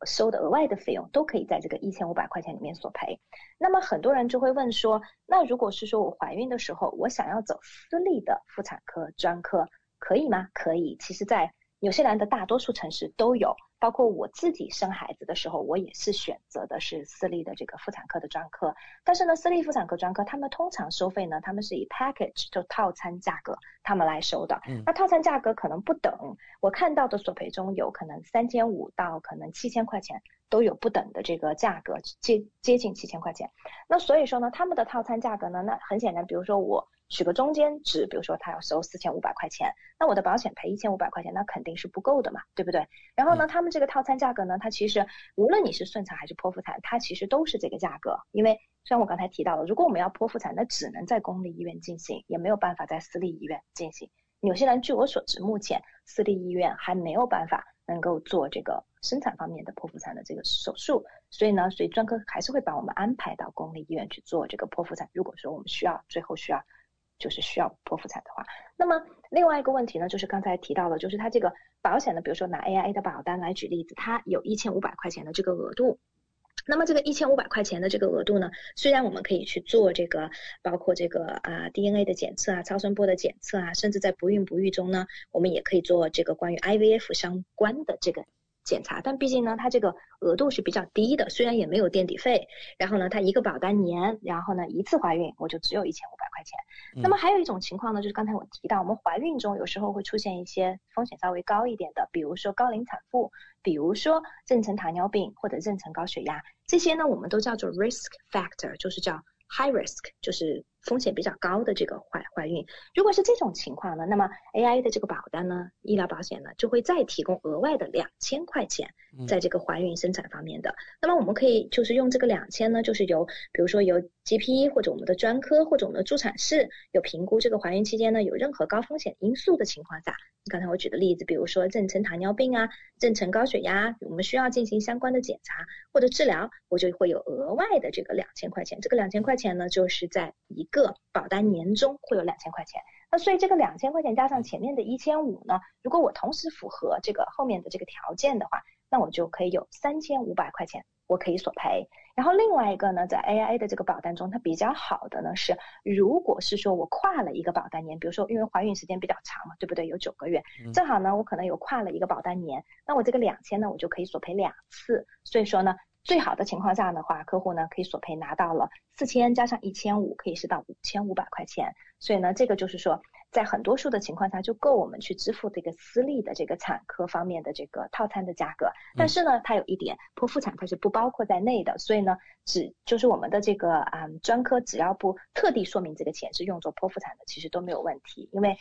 收的额外的费用，都可以在这个1500块钱里面索赔。那么很多人就会问说，那如果是说我怀孕的时候我想要走私立的妇产科专科可以吗？可以，其实在纽西兰的大多数城市都有，包括我自己生孩子的时候，我也是选择的是私立的这个妇产科的专科。但是呢，私立妇产科专科他们通常收费呢，他们是以 package 就套餐价格他们来收的。那套餐价格可能不等，我看到的索赔中有可能3500到可能7000块钱都有不等的这个价格，接近7000块钱。那所以说呢，他们的套餐价格呢，那很显然，比如说我取个中间值，比如说他要收4500块钱，那我的保险赔1500块钱，那肯定是不够的嘛，对不对？然后呢，他们这个套餐价格呢，它其实无论你是顺产还是剖腹产，它其实都是这个价格。因为像我刚才提到了，如果我们要剖腹产，那只能在公立医院进行，也没有办法在私立医院进行。纽西兰据我所知，目前私立医院还没有办法能够做这个生产方面的剖腹产的这个手术，所以专科还是会把我们安排到公立医院去做这个剖腹产，如果说我们最后需要就是需要剖腹产的话。那么另外一个问题呢，就是刚才提到的，就是它这个保险呢，比如说拿 AIA 的保单来举例子，它有1500块钱的这个额度。那么这个1500块钱的这个额度呢，虽然我们可以去做这个包括这个DNA 的检测啊、超声波的检测啊，甚至在不孕不育中呢，我们也可以做这个关于 IVF 相关的这个检查，但毕竟呢，它这个额度是比较低的，虽然也没有垫底费。然后呢，它一个保单年，然后呢一次怀孕我就只有1500块钱。那么还有一种情况呢，就是刚才我提到，我们怀孕中有时候会出现一些风险稍微高一点的，比如说高龄产妇，比如说妊娠糖尿病或者妊娠高血压，这些呢我们都叫做 risk factor， 就是叫 high risk， 就是风险比较高的这个怀孕。如果是这种情况呢，那么 AIA 的这个保单呢，医疗保险呢，就会再提供额外的2000块钱在这个怀孕生产方面的。那么我们可以就是用这个2000呢，就是由比如说由 GP 或者我们的专科或者我们的助产士有评估这个怀孕期间呢有任何高风险因素的情况下，刚才我举的例子，比如说妊娠糖尿病啊、妊娠高血压，我们需要进行相关的检查或者治疗，我就会有额外的这个2000块钱。这个2000块钱呢，就是在一个保单年中会有2000块钱。那所以这个2000块钱加上前面的1500呢，如果我同时符合这个后面的这个条件的话，那我就可以有3500块钱我可以索赔。然后另外一个呢，在 AIA 的这个保单中，它比较好的呢是，如果是说我跨了一个保单年，比如说因为怀孕时间比较长嘛，对不对？有9个月，正好呢我可能有跨了一个保单年，那我这个2000呢我就可以索赔2次。所以说呢，最好的情况下的话，客户呢可以索赔拿到了4000加上1500，可以是到5500块钱。所以呢，这个就是说，在很多数的情况下就够我们去支付这个私立的这个产科方面的这个套餐的价格。但是呢，它有一点，剖腹产它是不包括在内的，所以呢，就是我们的这个专科只要不特地说明这个钱是用作剖腹产的，其实都没有问题，因为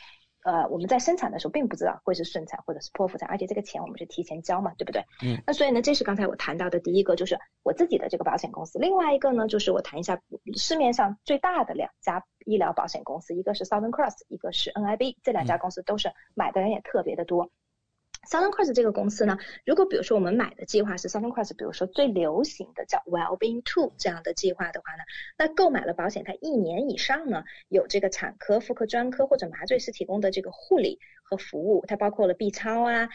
我们在生产的时候并不知道会是顺产或者是剖腹产，而且这个钱我们是提前交嘛，对不对？那所以呢，这是刚才我谈到的第一个，就是我自己的这个保险公司。另外一个呢，就是我谈一下市面上最大的2家医疗保险公司，一个是 Southern Cross， 一个是 NIB， 这2家公司都是买的人也特别的多。Southern Cross 这个公司呢，如果比如说我们买的计划是 Southern Cross， 比如说最流行的叫 Wellbeing Two 这样的计划的话呢，那购买了保险，它1年以上呢，有这个产科、妇科专科或者麻醉师提供的这个护理和服务，它包括了 B 超啊、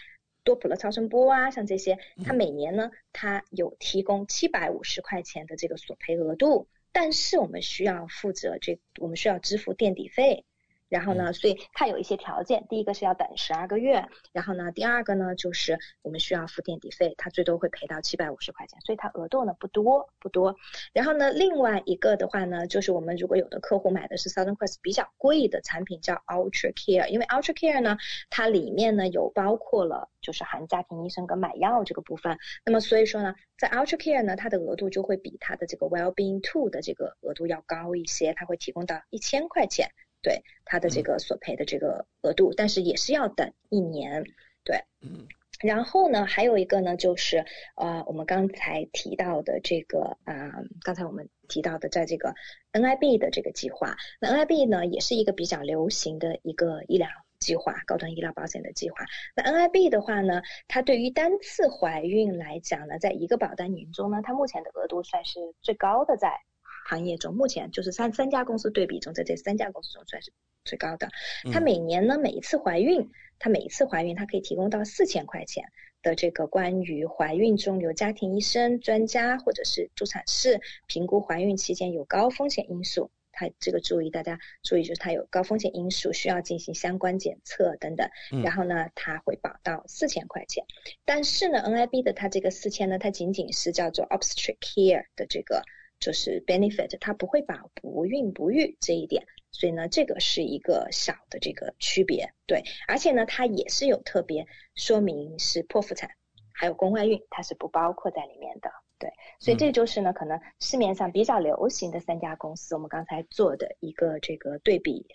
多普勒超声波啊，像这些，它每年呢，它有提供750块钱的这个索赔额度。但是我们需要负责我们需要支付垫底费。然后呢，所以它有一些条件，第一个是要等12个月，然后呢，第二个呢就是我们需要付垫底费，它最多会赔到750块钱，所以它额度呢不多。然后呢，另外一个的话呢，就是我们如果有的客户买的是 Southern Cross 比较贵的产品叫 Ultra Care， 因为 Ultra Care 呢它里面呢有包括了就是含家庭医生跟买药这个部分，那么所以说呢，在 Ultra Care 呢它的额度就会比它的这个 Wellbeing Two 的这个额度要高一些，它会提供到1000块钱。对他的这个索赔的这个额度，但是也是要等1年。对，然后呢，还有一个呢，就是我们刚才提到的这个刚才我们提到的在这个 NIB 的这个计划，那 NIB 呢也是一个比较流行的一个医疗计划，高端医疗保险的计划。那 NIB 的话呢，它对于单次怀孕来讲呢，在一个保单年中呢，它目前的额度算是最高的，在行业中目前就是三家公司对比中，在这3家公司中算是最高的。它每年呢，每一次怀孕它可以提供到4000块钱的这个关于怀孕中由家庭医生、专家或者是助产士评估怀孕期间有高风险因素，它这个大家注意就是它有高风险因素需要进行相关检测等等，然后呢它会保到4000块钱。但是呢 NIB 的它这个4000呢，它仅仅是叫做 obstetric care 的这个就是 benefit， 它不会保不孕不育这一点，所以呢这个是一个小的这个区别。对，而且呢它也是有特别说明是剖腹产还有宫外孕它是不包括在里面的。对，所以这就是呢可能市面上比较流行的3家公司我们刚才做的一个这个对比。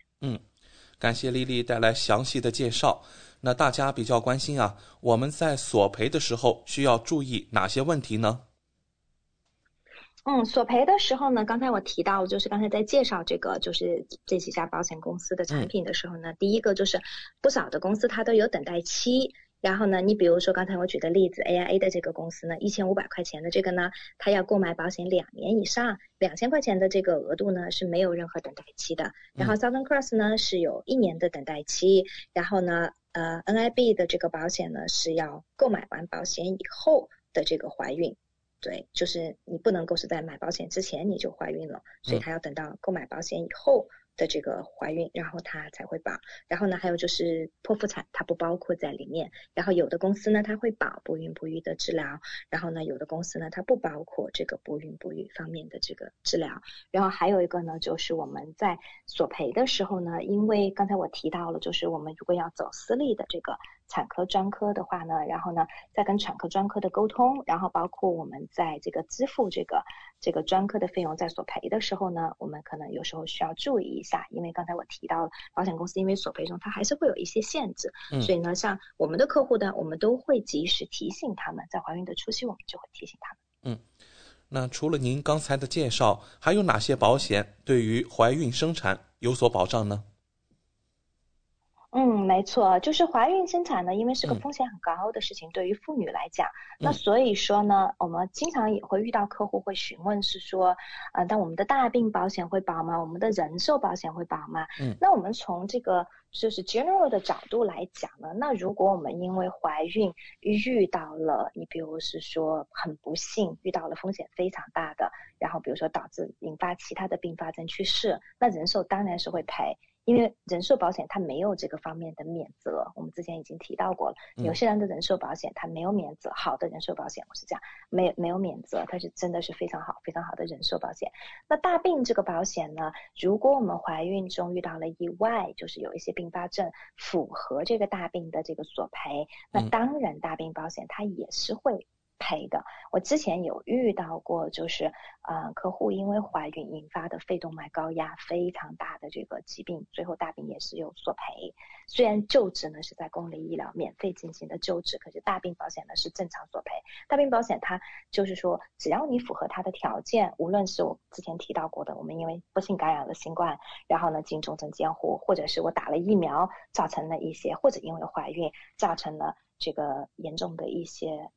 感谢莉莉带来详细的介绍。那大家比较关心啊，我们在索赔的时候需要注意哪些问题呢？索赔的时候呢，刚才我提到，就是刚才在介绍这个就是这几家保险公司的产品的时候呢，第一个就是不少的公司它都有等待期。然后呢，你比如说刚才我举的例子 AIA 的这个公司呢，1500块钱的这个呢，它要购买保险2年以上，2000块钱的这个额度呢是没有任何等待期的。然后 Southern Cross 呢是有1年的等待期，然后呢NIB 的这个保险呢是要购买完保险以后的这个怀孕。对，就是你不能够是在买保险之前你就怀孕了，所以他要等到购买保险以后的这个怀孕，然后他才会保。然后呢，还有就是剖腹产它不包括在里面。然后有的公司呢它会保不孕不育的治疗，然后呢有的公司呢它不包括这个不孕不育方面的这个治疗。然后还有一个呢，就是我们在索赔的时候呢，因为刚才我提到了，就是我们如果要走私立的这个产科专科的话呢，然后呢再跟产科专科的沟通，然后包括我们在这个支付这个专科的费用，在索赔的时候呢，我们可能有时候需要注意一下，因为刚才我提到保险公司因为索赔中它还是会有一些限制，所以呢像我们的客户呢，我们都会及时提醒他们，在怀孕的初期我们就会提醒他们。那除了您刚才的介绍，还有哪些保险对于怀孕生产有所保障呢？没错，就是怀孕生产呢，因为是个风险很高的事情，对于妇女来讲，那所以说呢，我们经常也会遇到客户会询问是说，但我们的大病保险会保吗？我们的人寿保险会保吗？那我们从这个就是 general 的角度来讲呢，那如果我们因为怀孕遇到了，你比如是说很不幸遇到了风险非常大的，然后比如说导致引发其他的并发症去世，那人寿当然是会赔，因为人寿保险它没有这个方面的免责，我们之前已经提到过了，有些人的人寿保险它没有免责，好的人寿保险我是讲没有免责，它是真的是非常好非常好的人寿保险。那大病这个保险呢，如果我们怀孕中遇到了意外，就是有一些并发症符合这个大病的这个索赔，那当然大病保险它也是会赔的。我之前有遇到过，就是客户因为怀孕引发的肺动脉高压非常大的这个疾病，最后大病也是有索赔，虽然救治呢是在公立医疗免费进行的救治，可是大病保险呢是正常索赔。大病保险它就是说，只要你符合它的条件，无论是我之前提到过的，我们因为不幸感染了新冠，然后呢进重症监护，或者是我打了疫苗造成了一些，或者因为怀孕造成了这个严重的一些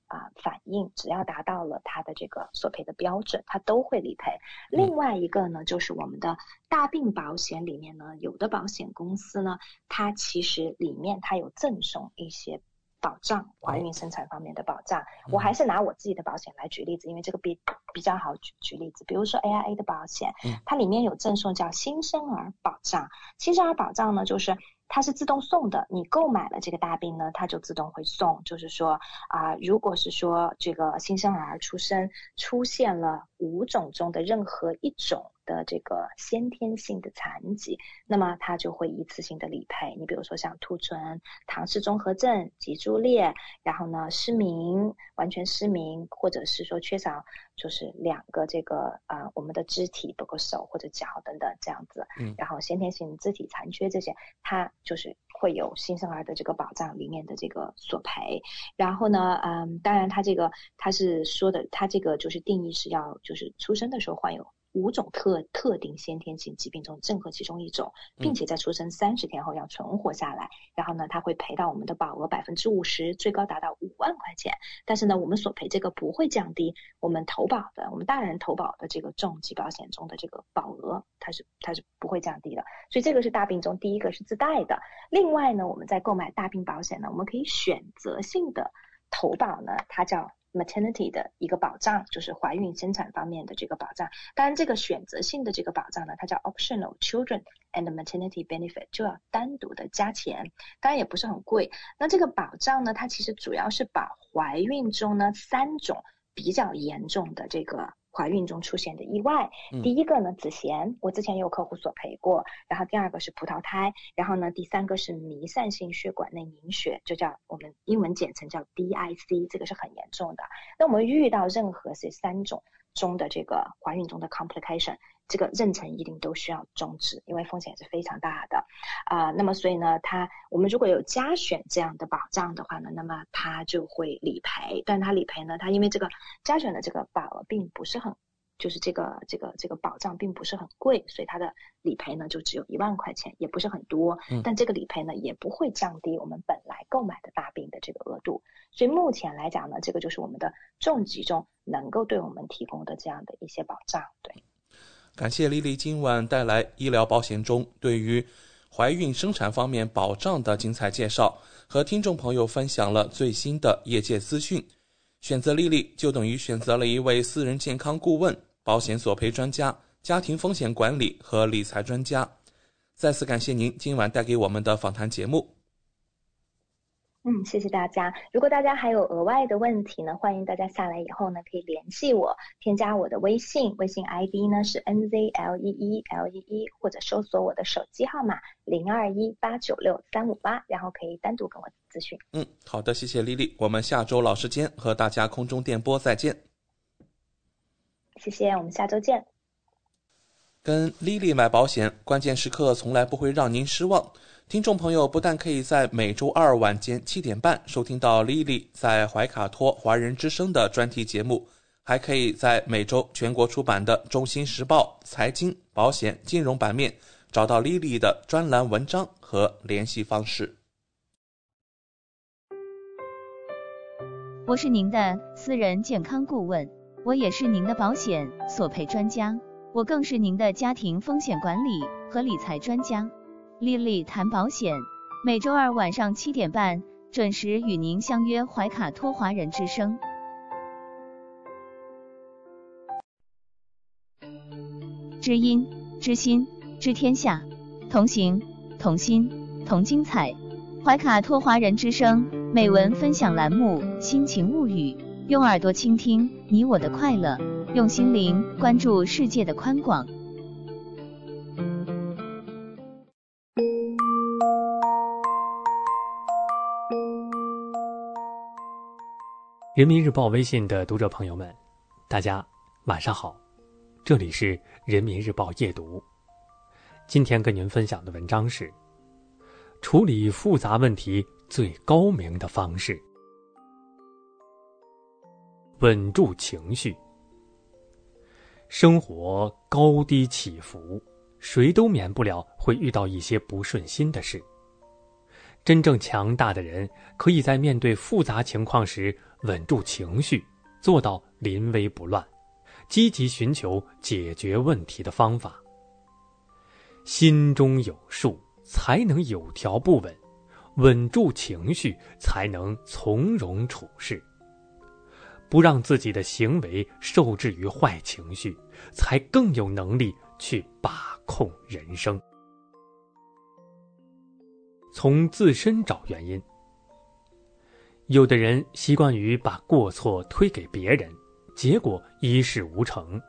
反应，只要达到了它的这个索赔的标准，它都会理赔。另外一个呢，就是我们的大病保险里面呢，有的保险公司呢，它其实里面它有赠送一些保障，怀孕生产方面的保障。我还是拿我自己的保险来举例子，因为这个比较好举例子。比如说 AIA 的保险，它里面有赠送叫新生儿保障。新生儿保障呢，就是它是自动送的，你购买了这个大病呢，它就自动会送。就是说啊、如果是说这个新生儿出生出现了5种中的任何一种的这个先天性的残疾，那么它就会一次性的理赔。你比如说像兔唇、唐氏综合症、脊柱裂，然后呢失明、完全失明，或者是说缺少就是2个这个我们的肢体，包括手或者脚等等这样子，然后先天性肢体残缺这些，它就是会有新生儿的这个保障里面的这个索赔。然后呢当然它这个它是说的，它这个就是定义是要就是出生的时候患有5种特定先天性疾病中任何其中一种，并且在出生30天后要存活下来，然后呢它会赔到我们的保额50%，最高达到5万块钱。但是呢我们索赔这个不会降低我们投保的，我们大人投保的这个重疾保险中的这个保额，它是不会降低的。所以这个是大病中第一个是自带的。另外呢我们在购买大病保险呢，我们可以选择性的投保呢，它叫maternity 的一个保障，就是怀孕生产方面的这个保障。当然这个选择性的这个保障呢，它叫 optional children and maternity benefit， 就要单独的加钱，当然也不是很贵。那这个保障呢，它其实主要是把怀孕中呢3种比较严重的这个怀孕中出现的意外，第一个呢子痫，我之前也有客户索赔过。然后第2个是葡萄胎，然后呢第3个是弥散性血管内凝血，就叫我们英文简称叫 DIC， 这个是很严重的。那我们遇到任何这3种中的这个怀孕中的 complication， 这个妊娠一定都需要终止，因为风险是非常大的那么所以呢我们如果有加选这样的保障的话呢，那么它就会理赔。但它理赔呢，它因为这个加选的这个保额并不是很就是这个保障并不是很贵，所以它的理赔呢就只有1万块钱，也不是很多。但这个理赔呢也不会降低我们本来购买的大病的这个额度。所以目前来讲呢，这个就是我们的重疾中能够对我们提供的这样的一些保障。对，感谢莉莉今晚带来医疗保险中对于怀孕生产方面保障的精彩介绍，和听众朋友分享了最新的业界资讯。选择莉莉就等于选择了一位私人健康顾问、保险索赔专家、家庭风险管理和理财专家。再次感谢您今晚带给我们的访谈节目。谢谢大家。如果大家还有额外的问题呢，欢迎大家下来以后呢可以联系我，添加我的微信 ID 呢是 NZLEELEE， 或者搜索我的手机号码0218963558，然后可以单独跟我咨询。好的，谢谢莉莉，我们下周老时间和大家空中电波再见。谢谢，我们下周见。跟莉莉买保险，关键时刻从来不会让您失望。听众朋友不但可以在每周2晚间7:30收听到莉莉在怀卡托华人之声的专题节目，还可以在每周全国出版的《中新时报》财经、保险、金融版面找到莉莉的专栏文章和联系方式。我是您的私人健康顾问，我也是您的保险索赔专家，我更是您的家庭风险管理和理财专家。莉莉谈保险，每周2晚上7:30准时与您相约怀卡托华人之声。知音、知心、知天下，同行、同心、同精彩。怀卡托华人之声美文分享栏目《心情物语》，用耳朵倾听你我的快乐，用心灵关注世界的宽广。人民日报微信的读者朋友们，大家晚上好，这里是人民日报夜读。今天跟您分享的文章是处理复杂问题最高明的方式。稳住情绪。生活高低起伏，谁都免不了会遇到一些不顺心的事。真正强大的人，可以在面对复杂情况时稳住情绪，做到临危不乱，积极寻求解决问题的方法。心中有数，才能有条不紊，稳住情绪，才能从容处事，不让自己的行为受制于坏情绪，才更有能力去把控人生。从自身找原因。有的人习惯于把过错推给别人，结果一事无成，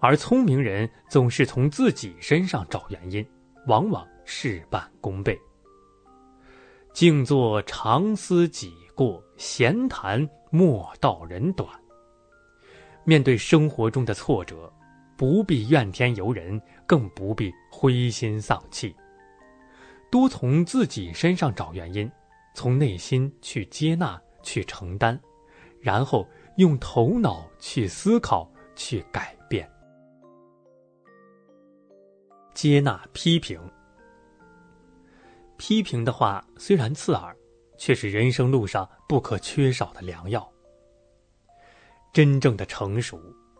而聪明人总是从自己身上找原因，往往事半功倍。静坐常思己过，闲谈莫道人短。面对生活中的挫折，不必怨天尤人，更不必灰心丧气，多从自己身上找原因，从内心去接纳，去承担，然后用头脑去思考，去改变。接纳批评。批评的话虽然刺耳，却是人生路上不可缺少的良药。真正的成熟，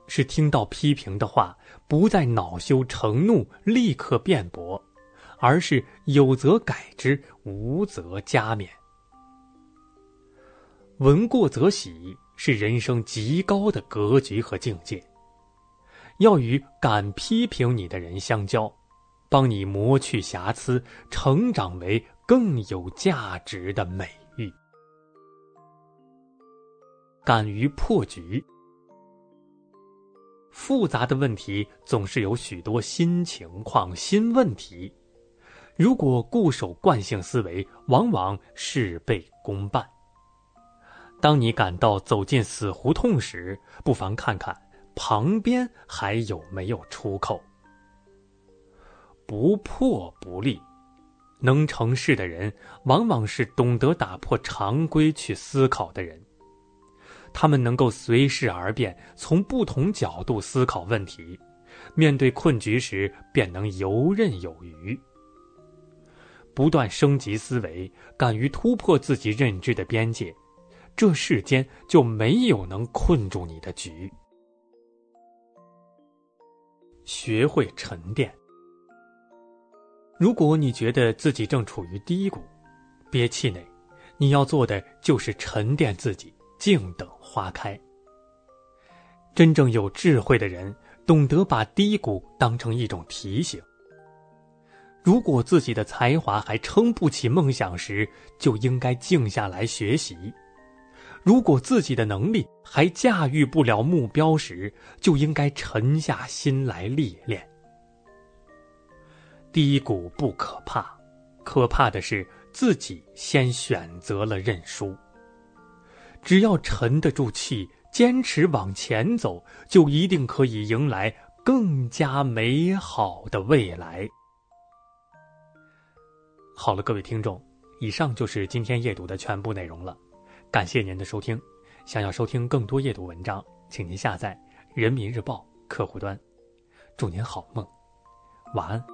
是听到批评的话，不再恼羞成怒，立刻辩驳，而是有则改之，无则加勉。闻过则喜，是人生极高的格局和境界。要与敢批评你的人相交，帮你磨去瑕疵，成长为更有价值的美誉。敢于破局。复杂的问题总是有许多新情况、新问题，如果固守惯性思维，往往事倍功半。当你感到走进死胡同时，不妨看看旁边还有没有出口。不破不立。能成事的人，往往是懂得打破常规去思考的人。他们能够随事而变，从不同角度思考问题，面对困局时便能游刃有余。不断升级思维，敢于突破自己认知的边界，这世间就没有能困住你的局。学会沉淀。如果你觉得自己正处于低谷，别气馁，你要做的就是沉淀自己，静等花开。真正有智慧的人，懂得把低谷当成一种提醒。如果自己的才华还撑不起梦想时，就应该静下来学习；如果自己的能力还驾驭不了目标时，就应该沉下心来历练。低谷不可怕，可怕的是自己先选择了认输。只要沉得住气，坚持往前走，就一定可以迎来更加美好的未来。好了，各位听众，以上就是今天夜读的全部内容了，感谢您的收听。想要收听更多夜读文章，请您下载人民日报客户端。祝您好梦，晚安。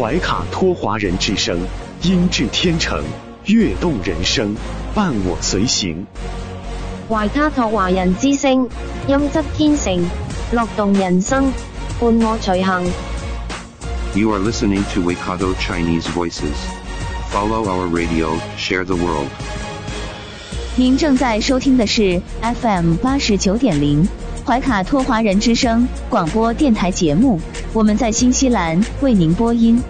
怀卡托华人之声，音质天成，悦动人生，伴我随行。怀卡托华人之声，音质天成，乐动人生，伴我随行。You are listening to Waikato Chinese Voices. Follow our radio, share the world. 您正在收听的是 FM 89.0怀卡托华人之声广播电台节目，我们在新西兰为您播音。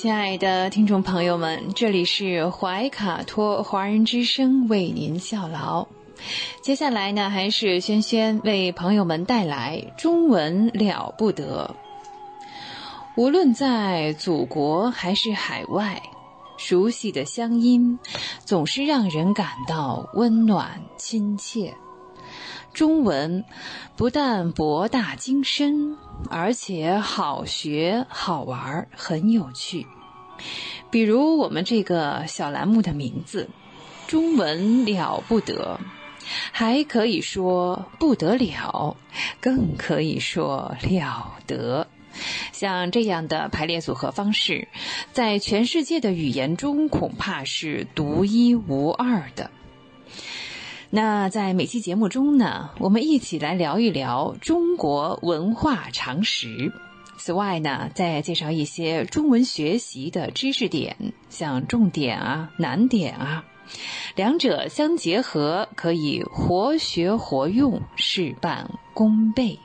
亲爱的听众朋友们，这里是怀卡托华人之声为您效劳。接下来呢，还是轩轩为朋友们带来中文了不得。无论在祖国还是海外，熟悉的乡音总是让人感到温暖亲切。中文不但博大精深，而且好学好玩，很有趣。比如我们这个小栏目的名字“中文了不得”，还可以说不得了，更可以说了得。像这样的排列组合方式，在全世界的语言中恐怕是独一无二的。那在每期节目中呢，我们一起来聊一聊中国文化常识。此外呢，再介绍一些中文学习的知识点，像重点啊、难点啊，两者相结合，可以活学活用，事半功倍。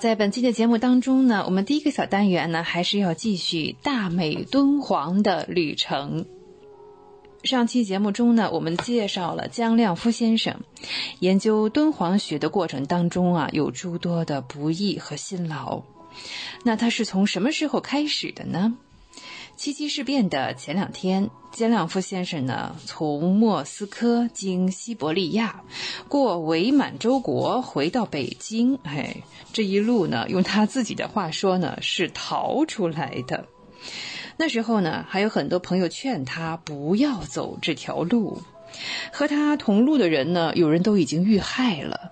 在本期的节目当中呢，我们第一个小单元呢，还是要继续大美敦煌的旅程。上期节目中呢，我们介绍了姜亮夫先生研究敦煌学的过程当中啊，有诸多的不易和辛劳。那他是从什么时候开始的呢？七七事变的前两天，姜亮夫先生呢，从莫斯科经西伯利亚，过伪满洲国，回到北京。这一路呢，用他自己的话说呢，是逃出来的。那时候呢，还有很多朋友劝他不要走这条路，和他同路的人呢，有人都已经遇害了。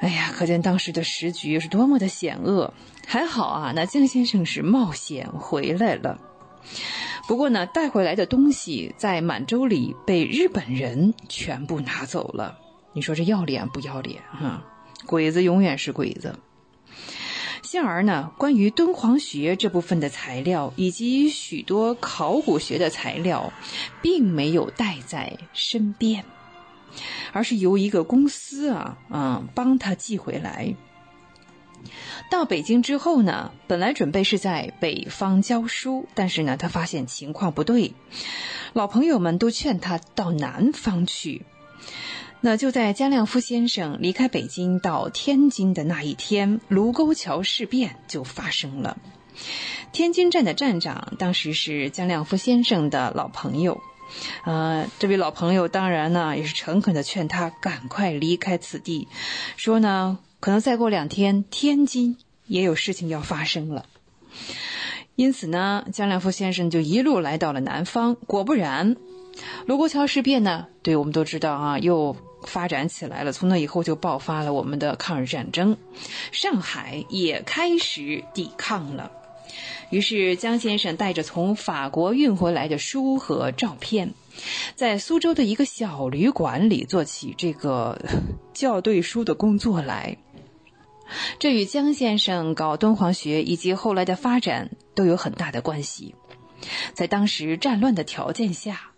哎呀，可见当时的时局是多么的险恶。还好啊，那姜先生是冒险回来了。不过呢，带回来的东西在满洲里被日本人全部拿走了。你说这要脸不要脸啊？鬼子永远是鬼子。进而呢，关于敦煌学这部分的材料以及许多考古学的材料并没有带在身边，而是由一个公司帮他寄回来。到北京之后呢，本来准备是在北方教书，但是呢，他发现情况不对，老朋友们都劝他到南方去。那就在姜亮夫先生离开北京到天津的那一天，卢沟桥事变就发生了。天津站的站长当时是姜亮夫先生的老朋友，这位老朋友当然呢也是诚恳地劝他赶快离开此地，说呢可能再过两天天津也有事情要发生了。因此呢，姜亮夫先生就一路来到了南方。果不然，卢沟桥事变呢，对我们都知道啊，又发展起来了。从那以后就爆发了我们的抗日战争，上海也开始抵抗了。于是姜先生带着从法国运回来的书和照片，在苏州的一个小旅馆里做起这个校对书的工作来。这与姜先生搞敦煌学以及后来的发展都有很大的关系。在当时战乱的条件下，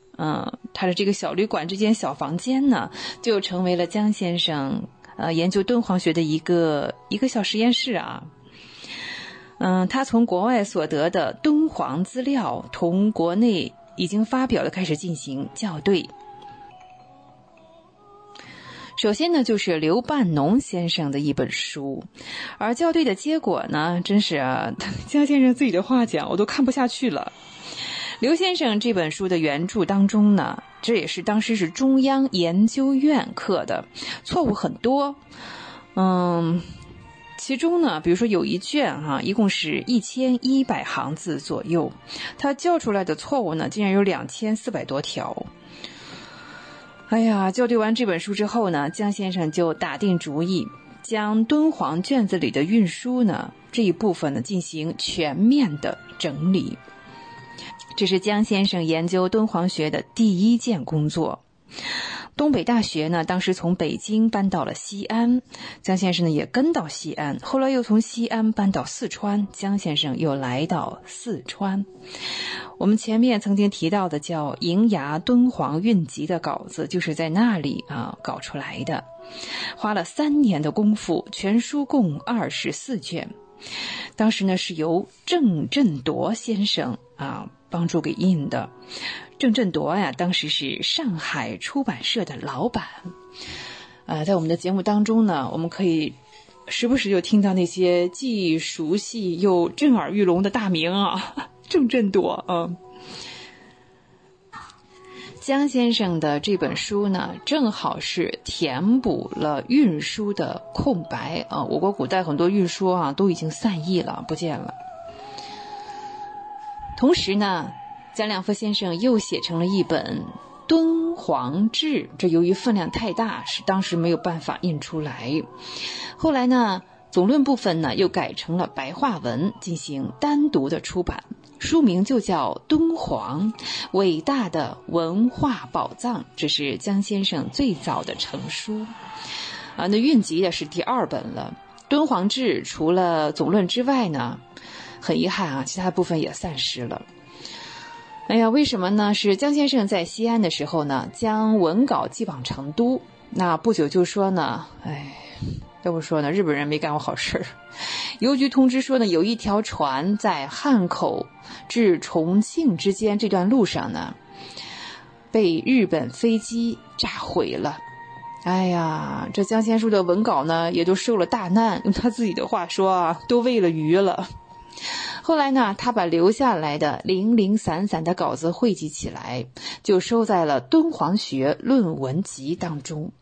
他的这个小旅馆这间小房间呢，就成为了姜先生研究敦煌学的一个小实验室啊。他从国外所得的敦煌资料同国内已经发表的开始进行校对。首先呢，就是刘半农先生的一本书，而校对的结果呢，真是姜先生自己的话讲，我都看不下去了。刘先生这本书的原著当中呢，这也是当时是中央研究院刻的，错误很多。其中呢，比如说有一卷一共是1100行字左右，他校出来的错误呢，竟然有2400多条。哎呀，校对完这本书之后呢，姜先生就打定主意，将敦煌卷子里的运输呢这一部分呢进行全面的整理。这是姜先生研究敦煌学的第一件工作。东北大学呢，当时从北京搬到了西安，姜先生呢也跟到西安，后来又从西安搬到四川，姜先生又来到四川。我们前面曾经提到的叫《瀛崖敦煌韵集》的稿子，就是在那里搞出来的。花了3年的功夫，全书共24卷。当时呢是由郑振铎先生啊帮助给印的。郑振铎呀，当时是上海出版社的老板。在我们的节目当中呢，我们可以时不时就听到那些既熟悉又震耳欲聋的大名啊，郑振铎啊。江先生的这本书呢，正好是填补了运输的空白啊。我国古代很多运输啊都已经散佚了，不见了。同时呢，蒋两夫先生又写成了一本《敦煌志》，这由于分量太大，是当时没有办法印出来。后来呢，总论部分呢又改成了白话文，进行单独的出版。书名就叫《敦煌：伟大的文化宝藏》，这是江先生最早的成书啊。那韵集也是第二本了。《敦煌志》除了总论之外呢，很遗憾啊，其他部分也散失了。哎呀，为什么呢？是江先生在西安的时候呢，将文稿寄往成都，那不久就说呢，哎，要不说呢，日本人没干过好事儿。邮局通知说呢，有一条船在汉口至重庆之间这段路上呢，被日本飞机炸毁了。哎呀，这江先生的文稿呢，也都受了大难。用他自己的话说啊，都喂了鱼了。后来呢，他把留下来的零零散散的稿子汇集起来，就收在了《敦煌学论文集》当中。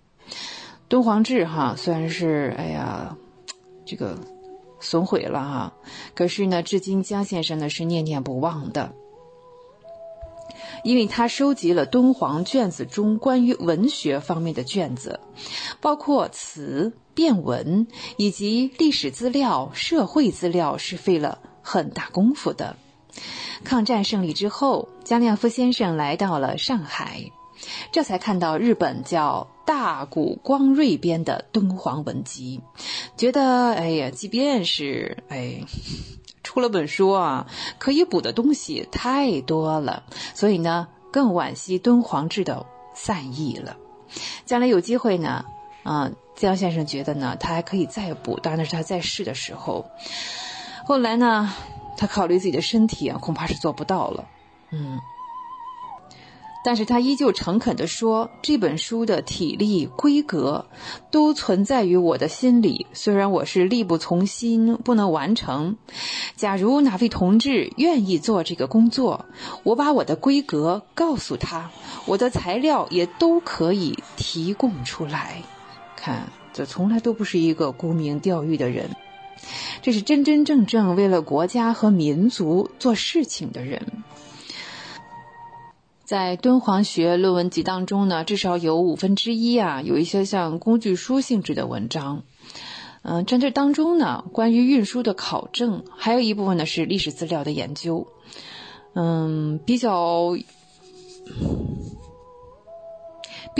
敦煌志哈，虽然是哎呀，这个损毁了哈，可是呢，至今江先生呢是念念不忘的，因为他收集了敦煌卷子中关于文学方面的卷子，包括词、变文以及历史资料、社会资料，是费了很大功夫的。抗战胜利之后，江亮夫先生来到了上海，这才看到日本叫大谷光瑞编的《敦煌文集》，觉得哎呀，即便是哎出了本书啊，可以补的东西太多了，所以呢更惋惜敦煌志的散佚了。将来有机会呢，江先生觉得呢他还可以再补，当然是他在世的时候。后来呢，他考虑自己的身体啊，恐怕是做不到了，但是他依旧诚恳地说，这本书的体力、规格都存在于我的心里，虽然我是力不从心，不能完成。假如哪位同志愿意做这个工作，我把我的规格告诉他，我的材料也都可以提供出来。看，这从来都不是一个沽名钓誉的人，这是真真正正为了国家和民族做事情的人。在敦煌学论文集当中呢，至少有1/5啊，有一些像工具书性质的文章。在这当中呢，关于运输的考证，还有一部分呢是历史资料的研究。比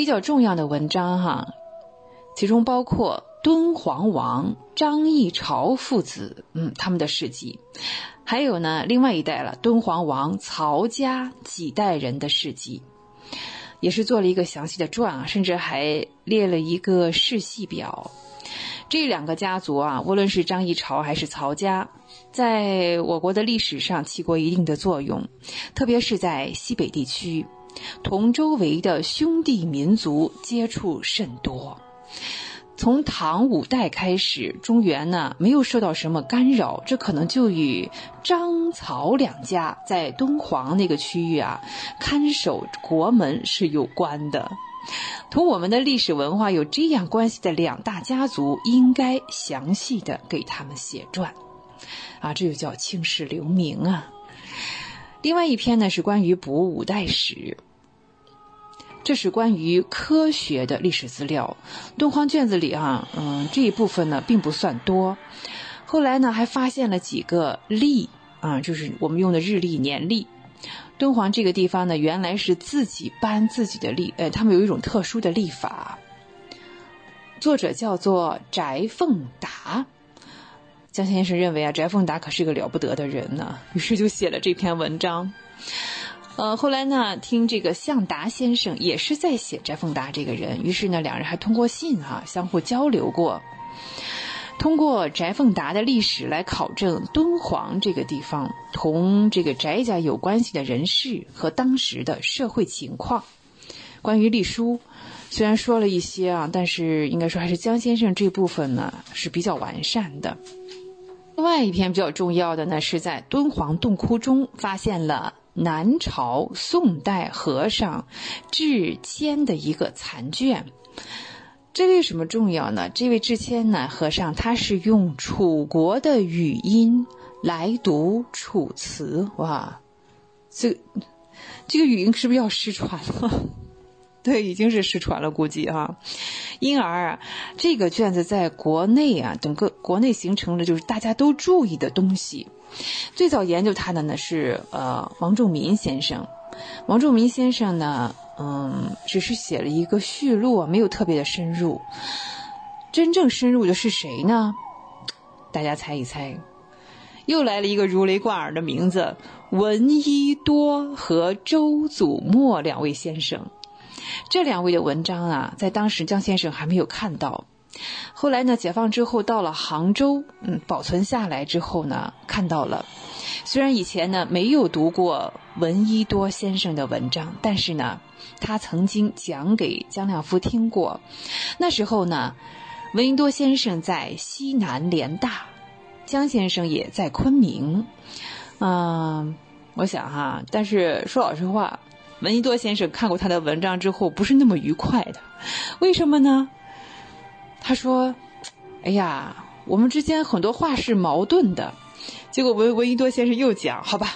较重要的文章哈，其中包括敦煌王张议潮父子，他们的事迹。还有呢，另外一代了，敦煌王曹家几代人的事迹，也是做了一个详细的传啊，甚至还列了一个世系表。这两个家族啊，无论是张议潮还是曹家，在我国的历史上起过一定的作用，特别是在西北地区，同周围的兄弟民族接触甚多。从唐5代开始，中原呢没有受到什么干扰，这可能就与张曹两家在敦煌那个区域啊看守国门是有关的。同我们的历史文化有这样关系的两大家族，应该详细的给他们写传啊，这就叫青史留名啊。另外一篇呢是关于补5代史，这是关于科学的历史资料。敦煌卷子里啊，这一部分呢并不算多。后来呢还发现了几个历啊，就是我们用的日历、年历。敦煌这个地方呢原来是自己搬自己的历，他们有一种特殊的历法。作者叫做翟凤达。江先生认为啊，翟凤达可是个了不得的人呢，于是就写了这篇文章。后来呢，听这个向达先生也是在写翟凤达这个人，于是呢，两人还通过信啊相互交流过。通过翟凤达的历史来考证敦煌这个地方同这个翟家有关系的人士和当时的社会情况。关于隶书虽然说了一些啊，但是应该说还是江先生这部分呢是比较完善的。另外一篇比较重要的呢，是在敦煌洞窟中发现了南朝宋代和尚智谦的一个残卷。这为什么重要呢？这位智谦呢和尚，他是用楚国的语音来读楚辞。哇，这个语音是不是要失传了？对，已经是失传了，估计哈。因而啊，这个卷子在国内啊，整个国内形成了就是大家都注意的东西。最早研究它的呢是王仲民先生。王仲民先生呢，只是写了一个序录啊，没有特别的深入。真正深入的是谁呢？大家猜一猜。又来了一个如雷贯耳的名字，闻一多和周祖墨两位先生。这两位的文章啊，在当时江先生还没有看到。后来呢，解放之后到了杭州，保存下来之后呢，看到了。虽然以前呢没有读过闻一多先生的文章，但是呢，他曾经讲给江亮夫听过。那时候呢，闻一多先生在西南联大，江先生也在昆明。我想哈，但是说老实话，闻一多先生看过他的文章之后不是那么愉快的。为什么呢？他说，哎呀，我们之间很多话是矛盾的。结果闻一多先生又讲，好吧，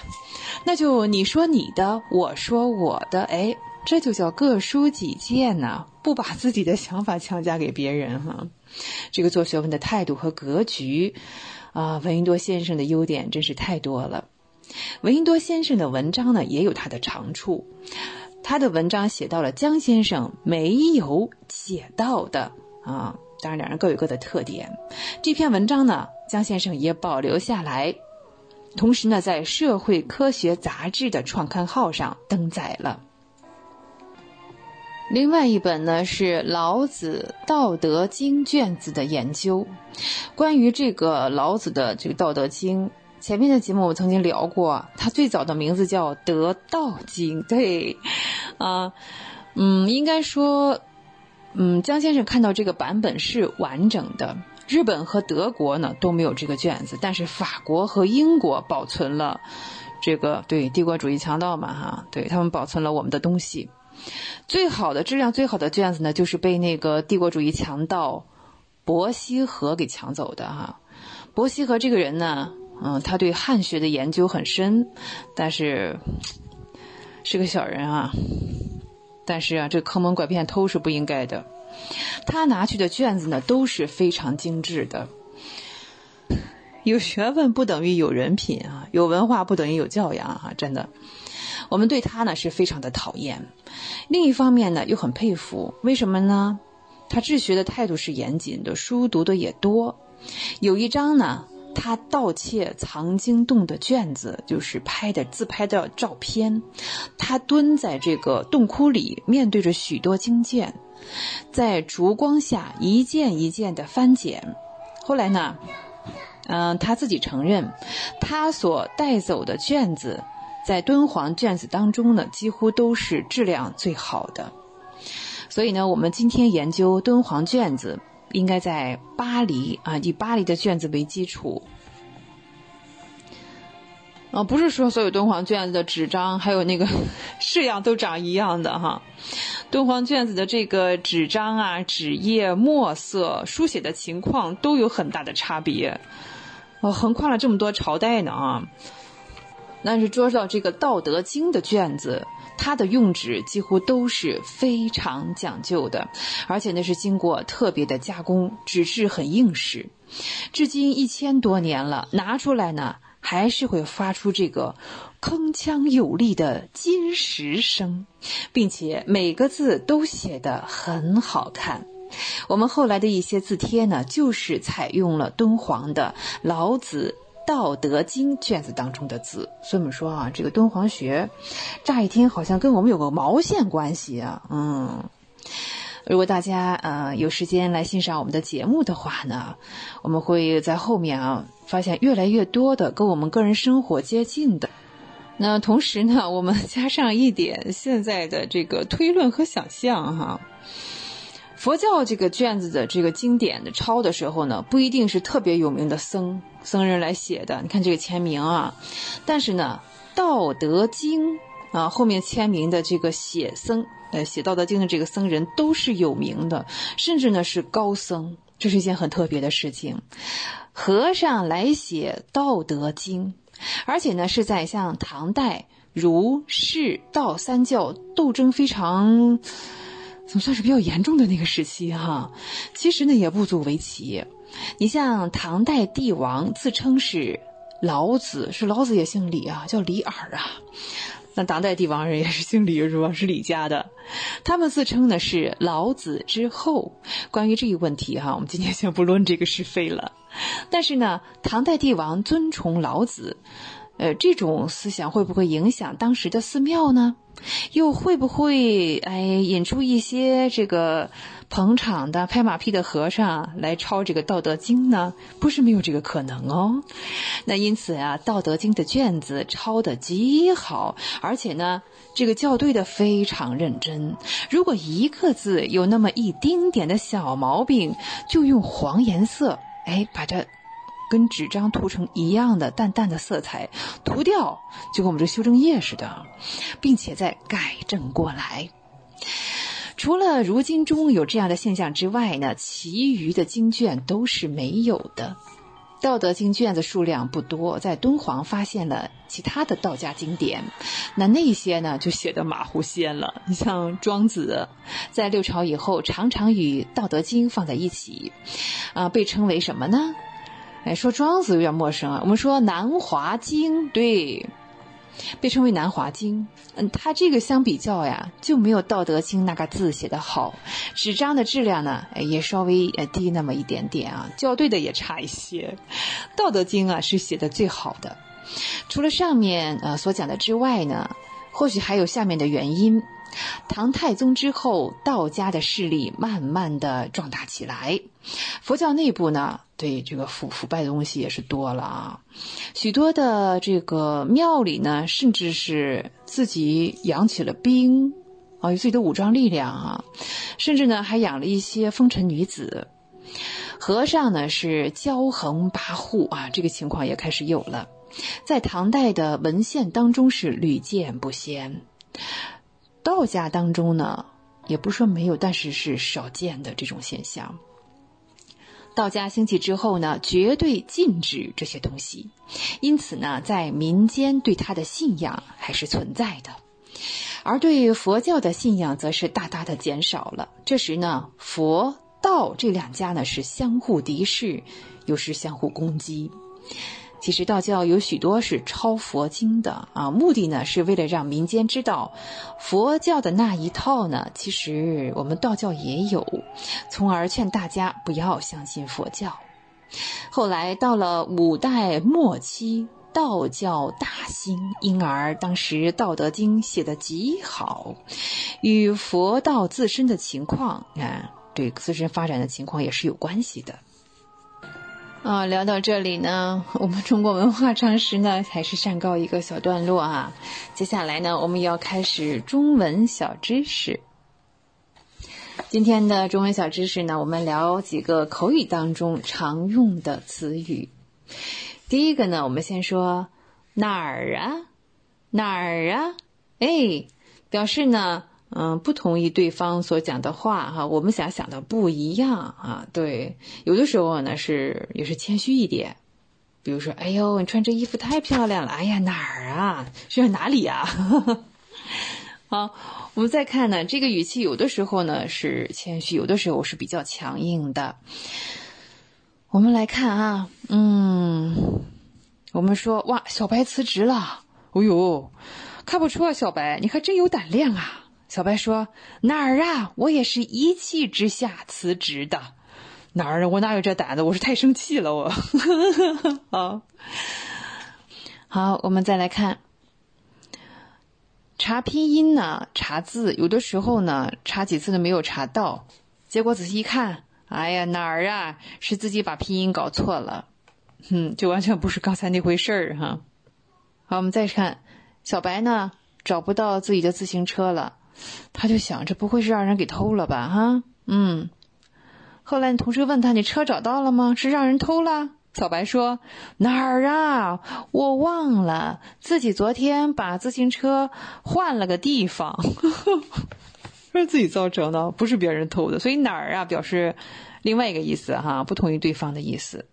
那就你说你的，我说我的，哎，这就叫各抒己见呢，不把自己的想法强加给别人哈。这个做学问的态度和格局啊，闻一多先生的优点真是太多了。闻一多先生的文章呢，也有他的长处。他的文章写到了江先生没有写到的啊，当然两人各有各的特点。这篇文章呢，江先生也保留下来，同时呢，在《社会科学杂志》的创刊号上登载了。另外一本呢是老子《道德经》卷子的研究，关于这个老子的这个《道德经》。前面的节目我曾经聊过，它最早的名字叫《得道经》。对，应该说，江先生看到这个版本是完整的。日本和德国呢都没有这个卷子，但是法国和英国保存了这个，对，帝国主义强盗嘛哈，对，他们保存了我们的东西。最好的质量、最好的卷子呢，就是被那个帝国主义强盗伯希和给抢走的哈。伯希和这个人呢，他对汉学的研究很深，但是是个小人啊。但是啊，这坑蒙拐骗偷是不应该的。他拿去的卷子呢，都是非常精致的。有学问不等于有人品啊，有文化不等于有教养啊，真的。我们对他呢是非常的讨厌，另一方面呢又很佩服。为什么呢？他治学的态度是严谨的，书读的也多。有一章呢，他盗窃藏经洞的卷子，就是自拍的照片。他蹲在这个洞窟里，面对着许多经卷，在烛光下一件一件的翻检。后来呢，他自己承认，他所带走的卷子，在敦煌卷子当中呢，几乎都是质量最好的。所以呢，我们今天研究敦煌卷子，应该在巴黎啊，以巴黎的卷子为基础。不是说所有敦煌卷子的纸张还有那个式样都长一样的哈。敦煌卷子的这个纸张啊、纸页、墨色、书写的情况都有很大的差别。横跨了这么多朝代呢啊。但是说到这个《道德经》的卷子，它的用纸几乎都是非常讲究的，而且那是经过特别的加工，纸质很硬实。至今1000多年了，拿出来呢还是会发出这个铿锵有力的金石声，并且每个字都写得很好看。我们后来的一些字帖呢，就是采用了敦煌的老子道德经卷子当中的字。所以我们说啊，这个敦煌学乍一听好像跟我们有个毛线关系啊。如果大家有时间来欣赏我们的节目的话呢，我们会在后面啊发现越来越多的跟我们个人生活接近的。那同时呢，我们加上一点现在的这个推论和想象哈。佛教这个卷子的这个经典的抄的时候呢，不一定是特别有名的僧人来写的，你看这个签名啊，但是呢道德经啊后面签名的这个写僧写道德经的这个僧人都是有名的，甚至呢是高僧，这是一件很特别的事情，和尚来写道德经，而且呢是在像唐代儒释道三教斗争非常总算是比较严重的那个时期哈，其实呢也不足为奇。你像唐代帝王自称是老子，是老子也姓李啊，叫李耳啊。那唐代帝王人也是姓李是吧？是李家的，他们自称呢是老子之后。关于这一问题哈，我们今天先不论这个是非了。但是呢，唐代帝王尊崇老子。这种思想会不会影响当时的寺庙呢？又会不会引出一些这个捧场的拍马屁的和尚来抄这个道德经呢？不是没有这个可能哦。那因此啊，道德经的卷子抄得极好，而且呢这个校对的非常认真，如果一个字有那么一丁点的小毛病，就用黄颜色把它跟纸张涂成一样的淡淡的色彩，涂掉就跟我们这修正液似的，并且再改正过来。除了儒经中有这样的现象之外呢，其余的经卷都是没有的。道德经卷子数量不多，在敦煌发现了其他的道家经典，那些呢就写得马虎些了。你像庄子在六朝以后常常与道德经放在一起被称为什么呢？说庄子有点陌生啊，我们说南华经，对，被称为南华经。它这个相比较呀，就没有道德经那个字写得好，纸张的质量呢也稍微低那么一点点啊，校对的也差一些。道德经啊是写得最好的。除了上面所讲的之外呢，或许还有下面的原因。唐太宗之后，道家的势力慢慢的壮大起来，佛教内部呢对这个腐败的东西也是多了啊，许多的这个庙里呢甚至是自己养起了兵有自己的武装力量啊，甚至呢还养了一些风尘女子，和尚呢是骄横跋扈啊，这个情况也开始有了，在唐代的文献当中是屡见不鲜。道家当中呢也不说没有，但是是少见的这种现象。道家兴起之后呢，绝对禁止这些东西，因此呢在民间对他的信仰还是存在的，而对佛教的信仰则是大大的减少了。这时呢，佛道这两家呢是相互敌视，又是相互攻击。其实道教有许多是抄佛经的目的呢是为了让民间知道佛教的那一套呢其实我们道教也有，从而劝大家不要相信佛教。后来到了五代末期，道教大兴，因而当时道德经写得极好，与佛道自身的情况对自身发展的情况也是有关系的。聊到这里呢，我们中国文化常识呢还是暂告一个小段落啊。接下来呢，我们要开始中文小知识。今天的中文小知识呢，我们聊几个口语当中常用的词语。第一个呢，我们先说哪儿啊，哪儿啊，表示呢不同意对方所讲的话哈，我们想的不一样啊。对，有的时候呢也是谦虚一点，比如说哎呦你穿这衣服太漂亮了，哎呀哪儿啊，是哪里啊好，我们再看呢，这个语气有的时候呢是谦虚，有的时候是比较强硬的。我们来看啊，我们说哇小白辞职了，哎呦看不出啊小白你还真有胆量啊。小白说哪儿啊，我也是一气之下辞职的。哪儿啊，我哪有这胆子，我是太生气了我好，我们再来看查拼音呢，查字，有的时候呢查几次都没有查到，结果仔细一看，哎呀哪儿啊，是自己把拼音搞错了，就完全不是刚才那回事儿哈。好，我们再看小白呢找不到自己的自行车了，他就想这不会是让人给偷了吧哈？后来你同事问他，你车找到了吗？是让人偷了？小白说，哪儿啊，我忘了，自己昨天把自行车换了个地方。是自己造成的，不是别人偷的。所以哪儿啊表示另外一个意思哈，不同于对方的意思。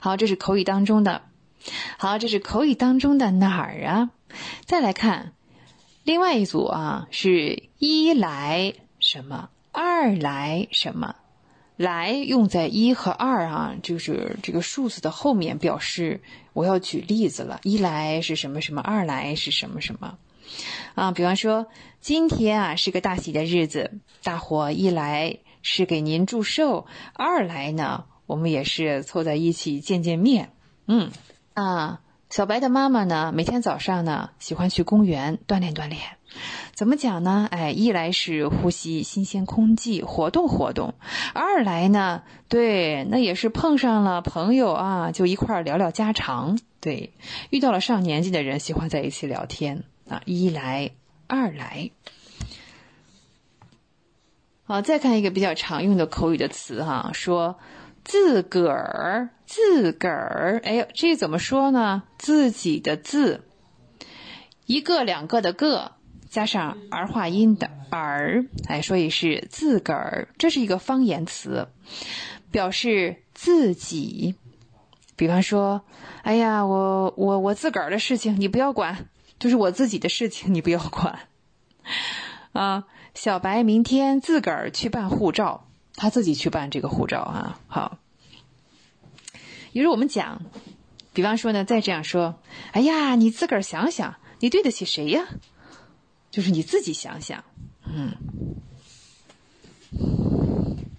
好，这是口语当中的。好，这是口语当中的哪儿啊？再来看另外一组啊，是一来什么，二来什么。来用在一和二啊，就是这个数字的后面，表示我要举例子了。一来是什么什么，二来是什么什么啊。比方说今天啊是个大喜的日子，大伙一来是给您祝寿，二来呢我们也是凑在一起见面。小白的妈妈呢每天早上呢喜欢去公园锻炼。怎么讲呢？一来是呼吸新鲜空气，活动。二来呢，对，那也是碰上了朋友啊，就一块儿聊聊家常。对，遇到了上年纪的人喜欢在一起聊天啊。一来二来。好，再看一个比较常用的口语的词哈，说自个儿，这怎么说呢？自己的自，一个两个的个，加上儿化音的儿，所以是自个儿。这是一个方言词，表示自己。比方说，哎呀，我自个儿的事情你不要管，就是我自己的事情你不要管。啊，小白明天自个儿去办护照。他自己去办这个护照啊。好，也就是我们讲，比方说呢，再这样说，哎呀，你自个儿想想，你对得起谁呀？就是你自己想想。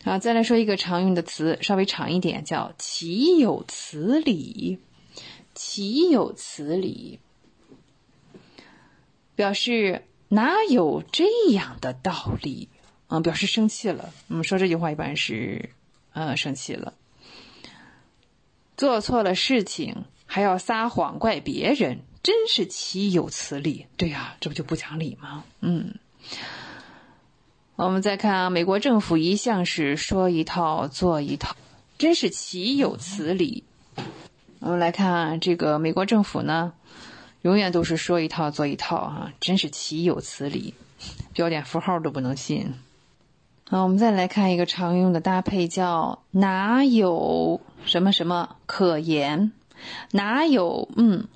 好，再来说一个常用的词，稍微长一点，叫岂有此理。岂有此理，表示哪有这样的道理。表示生气了。说这句话一般是生气了。做错了事情还要撒谎怪别人，真是岂有此理。对啊，这不就不讲理吗？我们再看啊，美国政府一向是说一套做一套，真是岂有此理。我们来看啊，这个美国政府呢永远都是说一套做一套啊，真是岂有此理，标点符号都不能信。好，我们再来看一个常用的搭配，叫哪有什么什么可言。哪有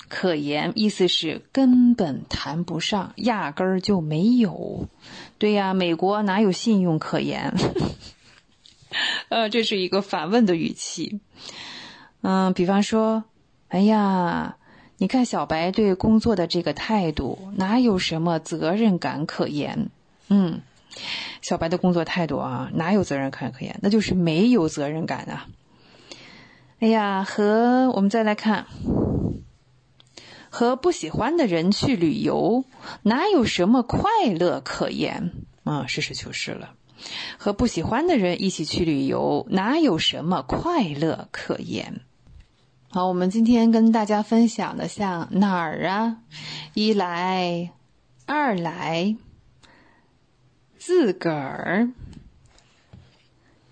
可言，意思是根本谈不上，压根儿就没有。对呀，美国哪有信用可言？这是一个反问的语气。比方说，哎呀，你看小白对工作的这个态度，哪有什么责任感可言？小白的工作态度啊，哪有责任感可言？那就是没有责任感啊。哎呀，和我们再来看，和不喜欢的人去旅游，哪有什么快乐可言？实事求是了。和不喜欢的人一起去旅游，哪有什么快乐可言？好，我们今天跟大家分享的像哪儿啊，一来二来，自个儿，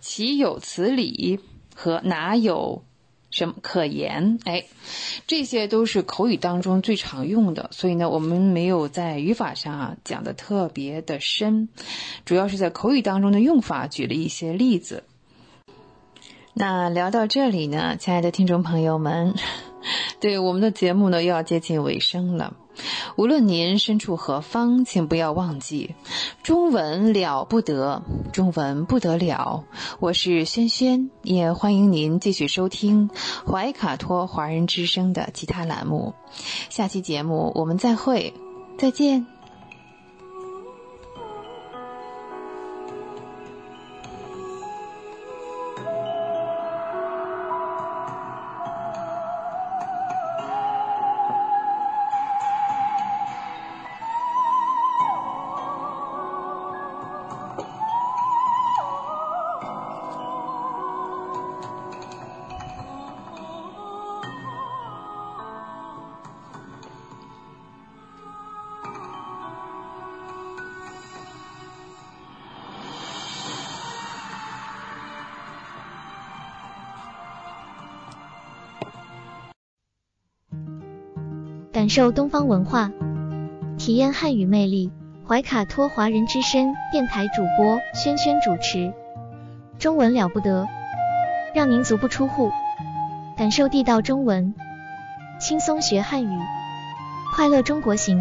岂有此理和哪有什么可言，这些都是口语当中最常用的。所以呢，我们没有在语法上讲的特别的深，主要是在口语当中的用法举了一些例子。那聊到这里呢，亲爱的听众朋友们，对，我们的节目呢又要接近尾声了。无论您身处何方，请不要忘记，中文了不得，中文不得了。我是萱萱，也欢迎您继续收听怀卡托华人之声的其他栏目。下期节目我们再会，再见。感受东方文化，体验汉语魅力。怀卡托华人之声电台主播轩轩主持，中文了不得，让您足不出户感受地道中文，轻松学汉语，快乐中国行。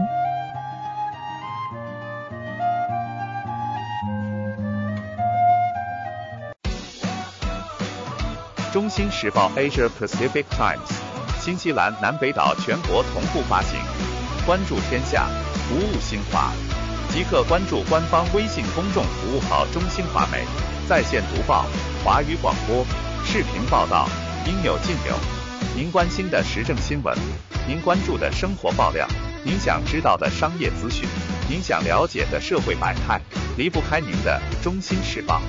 中新时报 Asia Pacific Times 新西兰南北岛全国同步发行，关注天下，服务新华，即刻关注官方微信公众服务号中新华媒，在线读报、华语广播、视频报道，应有尽有。您关心的时政新闻，您关注的生活爆料，您想知道的商业资讯，您想了解的社会百态，离不开您的中新时报。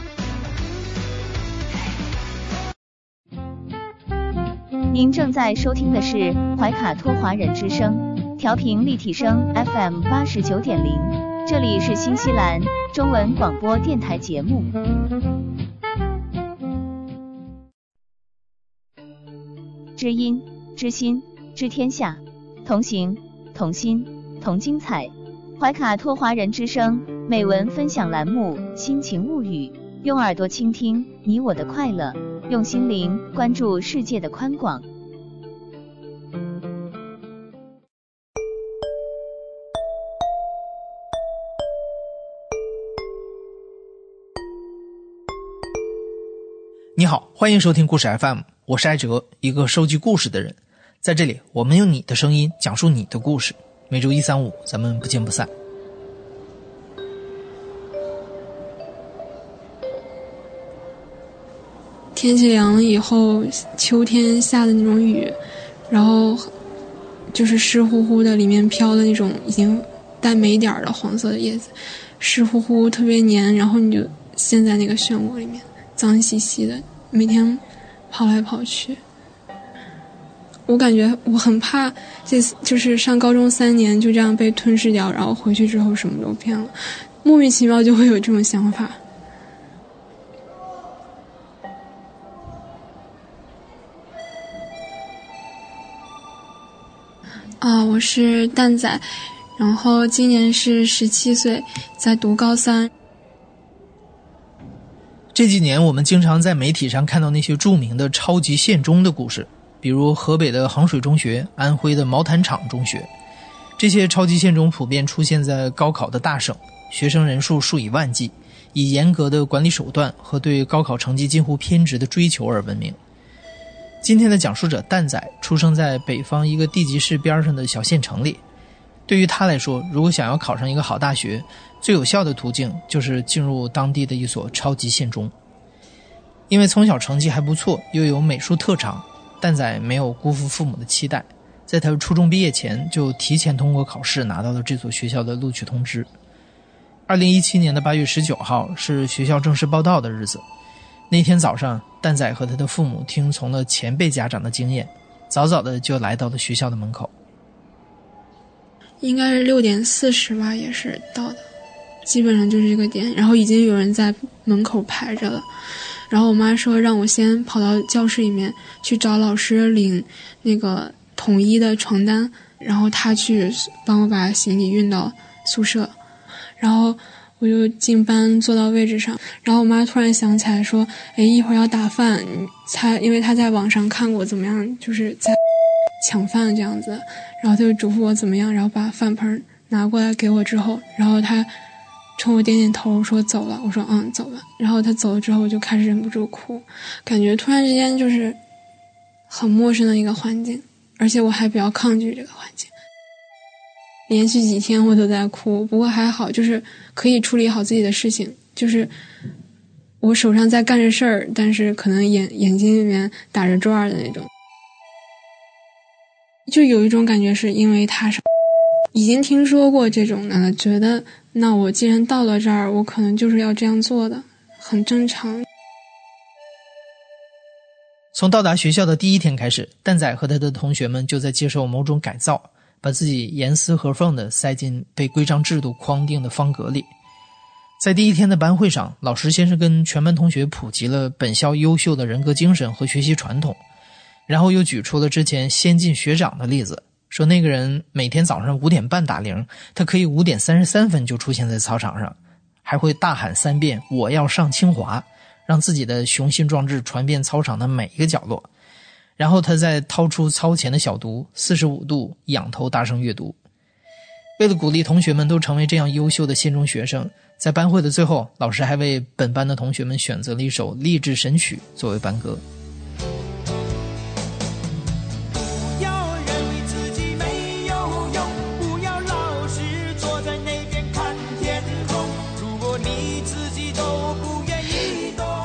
您正在收听的是怀卡托华人之声，调频立体声 FM 89.0，这里是新西兰中文广播电台节目。知音、知心、知天下，同行、同心、同精彩。怀卡托华人之声美文分享栏目《心情物语》，用耳朵倾听你我的快乐，用心灵关注世界的宽广。你好，欢迎收听故事 FM， 我是艾哲，一个收集故事的人。在这里，我们用你的声音讲述你的故事。每周一、三、五，咱们不见不散。天气凉了以后，秋天下的那种雨，然后就是湿乎乎的，里面飘的那种已经带霉点的黄色的叶子，湿乎乎特别黏，然后你就陷在那个漩涡里面，脏兮兮的，每天跑来跑去。我感觉我很怕这次，就是上高中3年就这样被吞噬掉，然后回去之后什么都变了，莫名其妙就会有这种想法。我是蛋仔，然后今年是17岁，在读高三。这几年我们经常在媒体上看到那些著名的超级县中的故事，比如河北的衡水中学、安徽的毛坦厂中学。这些超级县中普遍出现在高考的大省，学生人数数以万计，以严格的管理手段和对高考成绩近乎偏执的追求而闻名。今天的讲述者蛋仔出生在北方一个地级市边上的小县城里，对于他来说，如果想要考上一个好大学，最有效的途径就是进入当地的一所超级县中。因为从小成绩还不错，又有美术特长，蛋仔没有辜负父母的期待，在他初中毕业前就提前通过考试，拿到了这所学校的录取通知。2017年的8月19号是学校正式报到的日子。那天早上，蛋仔和他的父母听从了前辈家长的经验，早早的就来到了学校的门口。应该是6:40吧，也是到的，基本上就是这个点。然后已经有人在门口排着了，然后我妈说让我先跑到教室里面去找老师领那个统一的床单，然后她去帮我把行李运到宿舍。然后我就进班坐到位置上，然后我妈突然想起来说，一会儿要打饭，因为她在网上看过怎么样就是在抢饭这样子，然后她就嘱咐我怎么样，然后把饭盆拿过来给我之后，然后她冲我点点头说走了，我说嗯走了。然后她走了之后，我就开始忍不住哭，感觉突然之间就是很陌生的一个环境，而且我还比较抗拒这个环境。连续几天我都在哭，不过还好，就是可以处理好自己的事情。就是我手上在干着事儿，但是可能眼睛里面打着转的那种，就有一种感觉是因为他是已经听说过这种的了，觉得那我既然到了这儿，我可能就是要这样做的，很正常。从到达学校的第一天开始，蛋仔和他的同学们就在接受某种改造，把自己严丝合缝地塞进被规章制度框定的方格里。在第一天的班会上，老师先是跟全班同学普及了本校优秀的人格精神和学习传统，然后又举出了之前先进学长的例子，说那个人每天早上5:30打铃，他可以5:33就出现在操场上，还会大喊3遍“我要上清华”，让自己的雄心壮志传遍操场的每一个角落。然后他再掏出操前的小读45度，仰头大声阅读。为了鼓励同学们都成为这样优秀的新中学生，在班会的最后，老师还为本班的同学们选择了一首励志神曲作为班歌。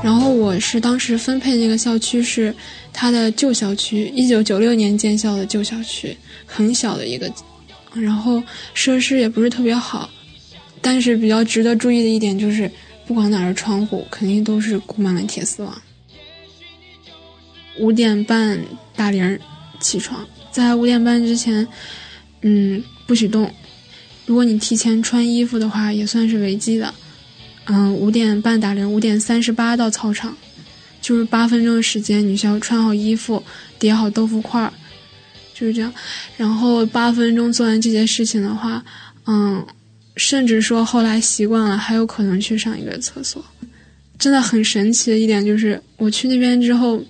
然后我是当时分配那个校区是它的旧校区，1996年建校的旧校区，很小的一个，然后设施也不是特别好，但是比较值得注意的一点就是不管哪儿窗户肯定都是固满了铁丝网。5:30打铃起床，在5:30之前不许动，如果你提前穿衣服的话也算是违纪的。5:30打铃，5:38到操场，就是8分钟的时间，你需要穿好衣服，叠好豆腐块，就是这样。然后8分钟做完这些事情的话，甚至说后来习惯了，还有可能去上一个厕所。真的很神奇的一点就是，我去那边之后，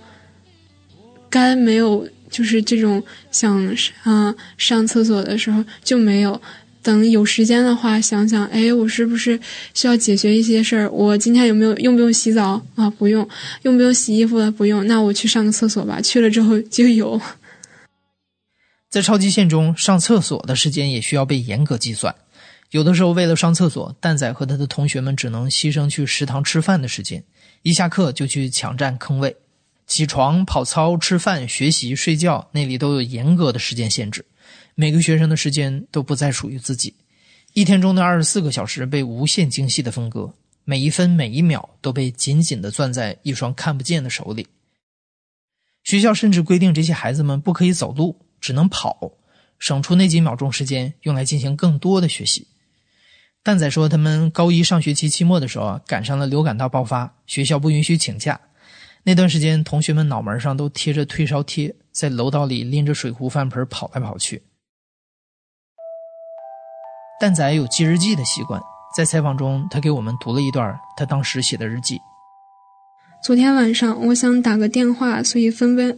该没有就是这种想上厕所的时候就没有。等有时间的话想想，我是不是需要解决一些事儿？我今天用不用洗澡啊？不用。用不用洗衣服了？不用。那我去上个厕所吧。去了之后就有。在超级县中，上厕所的时间也需要被严格计算。有的时候为了上厕所，蛋仔和他的同学们只能牺牲去食堂吃饭的时间，一下课就去抢占坑位。起床、跑操、吃饭、学习、睡觉，那里都有严格的时间限制。每个学生的时间都不再属于自己，一天中的24个小时被无限精细的分割，每一分每一秒都被紧紧地攥在一双看不见的手里。学校甚至规定这些孩子们不可以走路，只能跑，省出那几秒钟时间用来进行更多的学习。蛋仔说他们高1上学期期末的时候赶上了流感大爆发，学校不允许请假，那段时间同学们脑门上都贴着退烧贴，在楼道里拎着水壶饭盆跑来跑去。蛋仔有记日记的习惯，在采访中他给我们读了一段他当时写的日记。昨天晚上我想打个电话，所以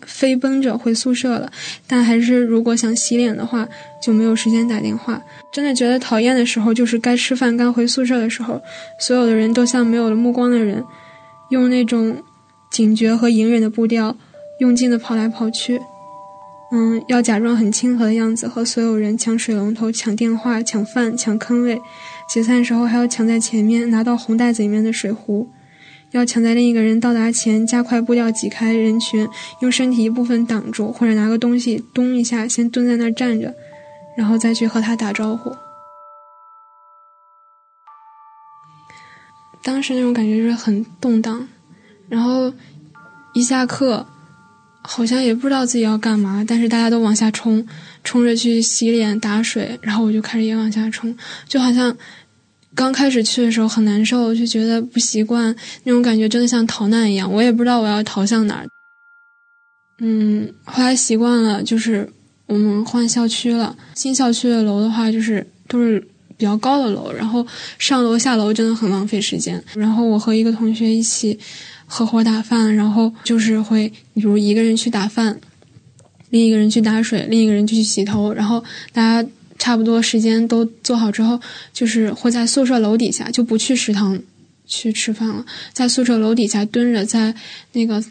飞奔着回宿舍了，但还是如果想洗脸的话就没有时间打电话。真的觉得讨厌的时候就是该吃饭该回宿舍的时候，所有的人都像没有了目光的人，用那种警觉和隐忍的步调用劲的跑来跑去。要假装很亲和的样子，和所有人抢水龙头、抢电话、抢饭、抢坑位。解散时候还要抢在前面拿到红袋子里面的水壶，要抢在另一个人到达前加快步调挤开人群，用身体一部分挡住，或者拿个东西咚一下，先蹲在那儿站着，然后再去和他打招呼。当时那种感觉就是很动荡，然后一下课好像也不知道自己要干嘛，但是大家都往下冲，冲着去洗脸打水，然后我就开始也往下冲，就好像刚开始去的时候很难受，就觉得不习惯，那种感觉真的像逃难一样，我也不知道我要逃向哪儿。后来习惯了，就是我们换校区了，新校区的楼的话就是都是比较高的楼，然后上楼下楼真的很浪费时间。然后我和一个同学一起合伙打饭，然后就是会比如一个人去打饭，另一个人去打水，另一个人就去洗头，然后大家差不多时间都做好之后，就是会在宿舍楼底下，就不去食堂去吃饭了，在宿舍楼底下蹲着在那个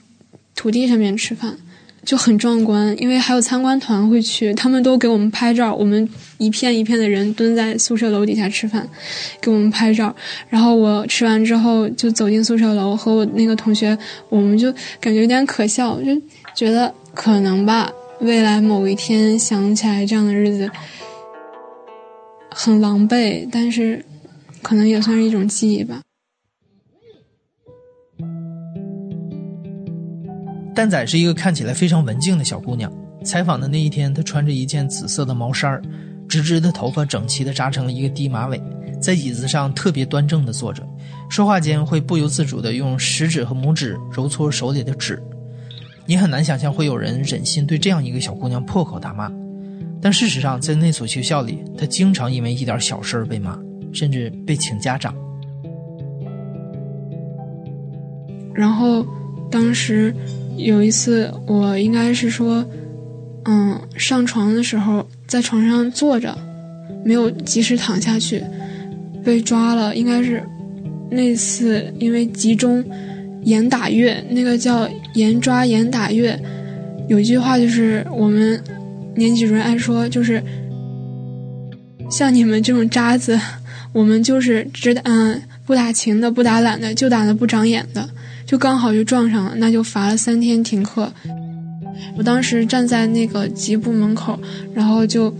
土地上面吃饭，就很壮观。因为还有参观团会去，他们都给我们拍照，我们一片一片的人蹲在宿舍楼底下吃饭给我们拍照。然后我吃完之后就走进宿舍楼，和我那个同学我们就感觉有点可笑，就觉得可能吧，未来某一天想起来这样的日子很狼狈，但是可能也算是一种记忆吧。蛋仔是一个看起来非常文静的小姑娘，采访的那一天她穿着一件紫色的毛衫，直直的头发整齐的扎成了一个低马尾，在椅子上特别端正的坐着，说话间会不由自主的用食指和拇指揉搓手里的纸。你很难想象会有人忍心对这样一个小姑娘破口大骂，但事实上，在那所学校里，他经常因为一点小事被骂，甚至被请家长。然后当时有一次，我应该是说上床的时候，在床上坐着没有及时躺下去，被抓了。应该是那次因为集中严打月，那个叫严抓严打月，有一句话就是我们年级主任爱说，就是像你们这种渣子，我们就是只不打勤的，不打懒的，就打的不长眼的，就刚好就撞上了，那就罚了3天停课。我当时站在那个级部门口，然后就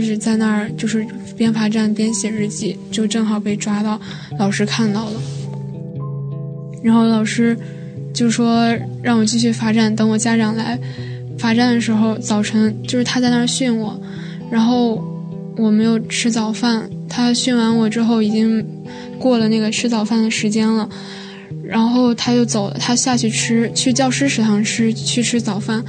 是在那儿，就是边罚站边写日记，就正好被抓到，老师看到了，然后老师就说让我继续罚站，等我家长来。罚站的时候，早晨就是他在那儿训我，然后我没有吃早饭，他训完我之后已经过了那个吃早饭的时间了，然后他就走了，他下去去教师食堂去吃早饭。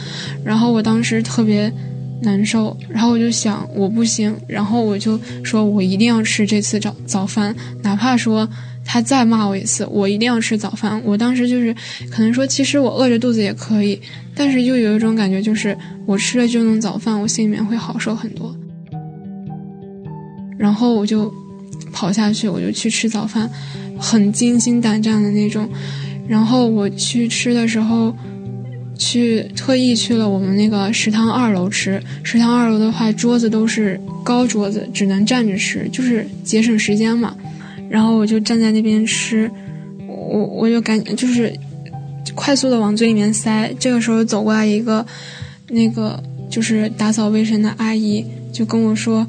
然后我当时特别难受，然后我就想我不行，然后我就说我一定要吃这次早饭，哪怕说他再骂我一次，我一定要吃早饭。我当时就是可能说其实我饿着肚子也可以，但是就有一种感觉，就是我吃了这顿早饭，我心里面会好受很多。然后我就跑下去，我就去吃早饭，很惊心胆战的那种。然后我去吃的时候，特意去了我们那个食堂2楼吃。食堂2楼的话，桌子都是高桌子，只能站着吃，就是节省时间嘛。然后我就站在那边吃，我就感觉就是快速的往嘴里面塞。这个时候走过来一个那个就是打扫卫生的阿姨，就跟我说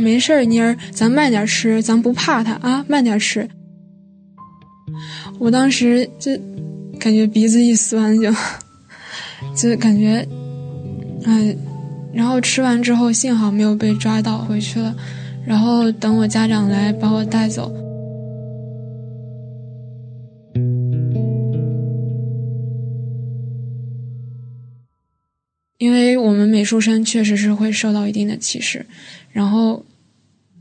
没事儿，妮儿，咱慢点吃，咱不怕他啊，慢点吃。我当时就感觉鼻子一酸，就感觉然后吃完之后幸好没有被抓到，回去了。然后等我家长来把我带走。因为我们美术生确实是会受到一定的歧视，然后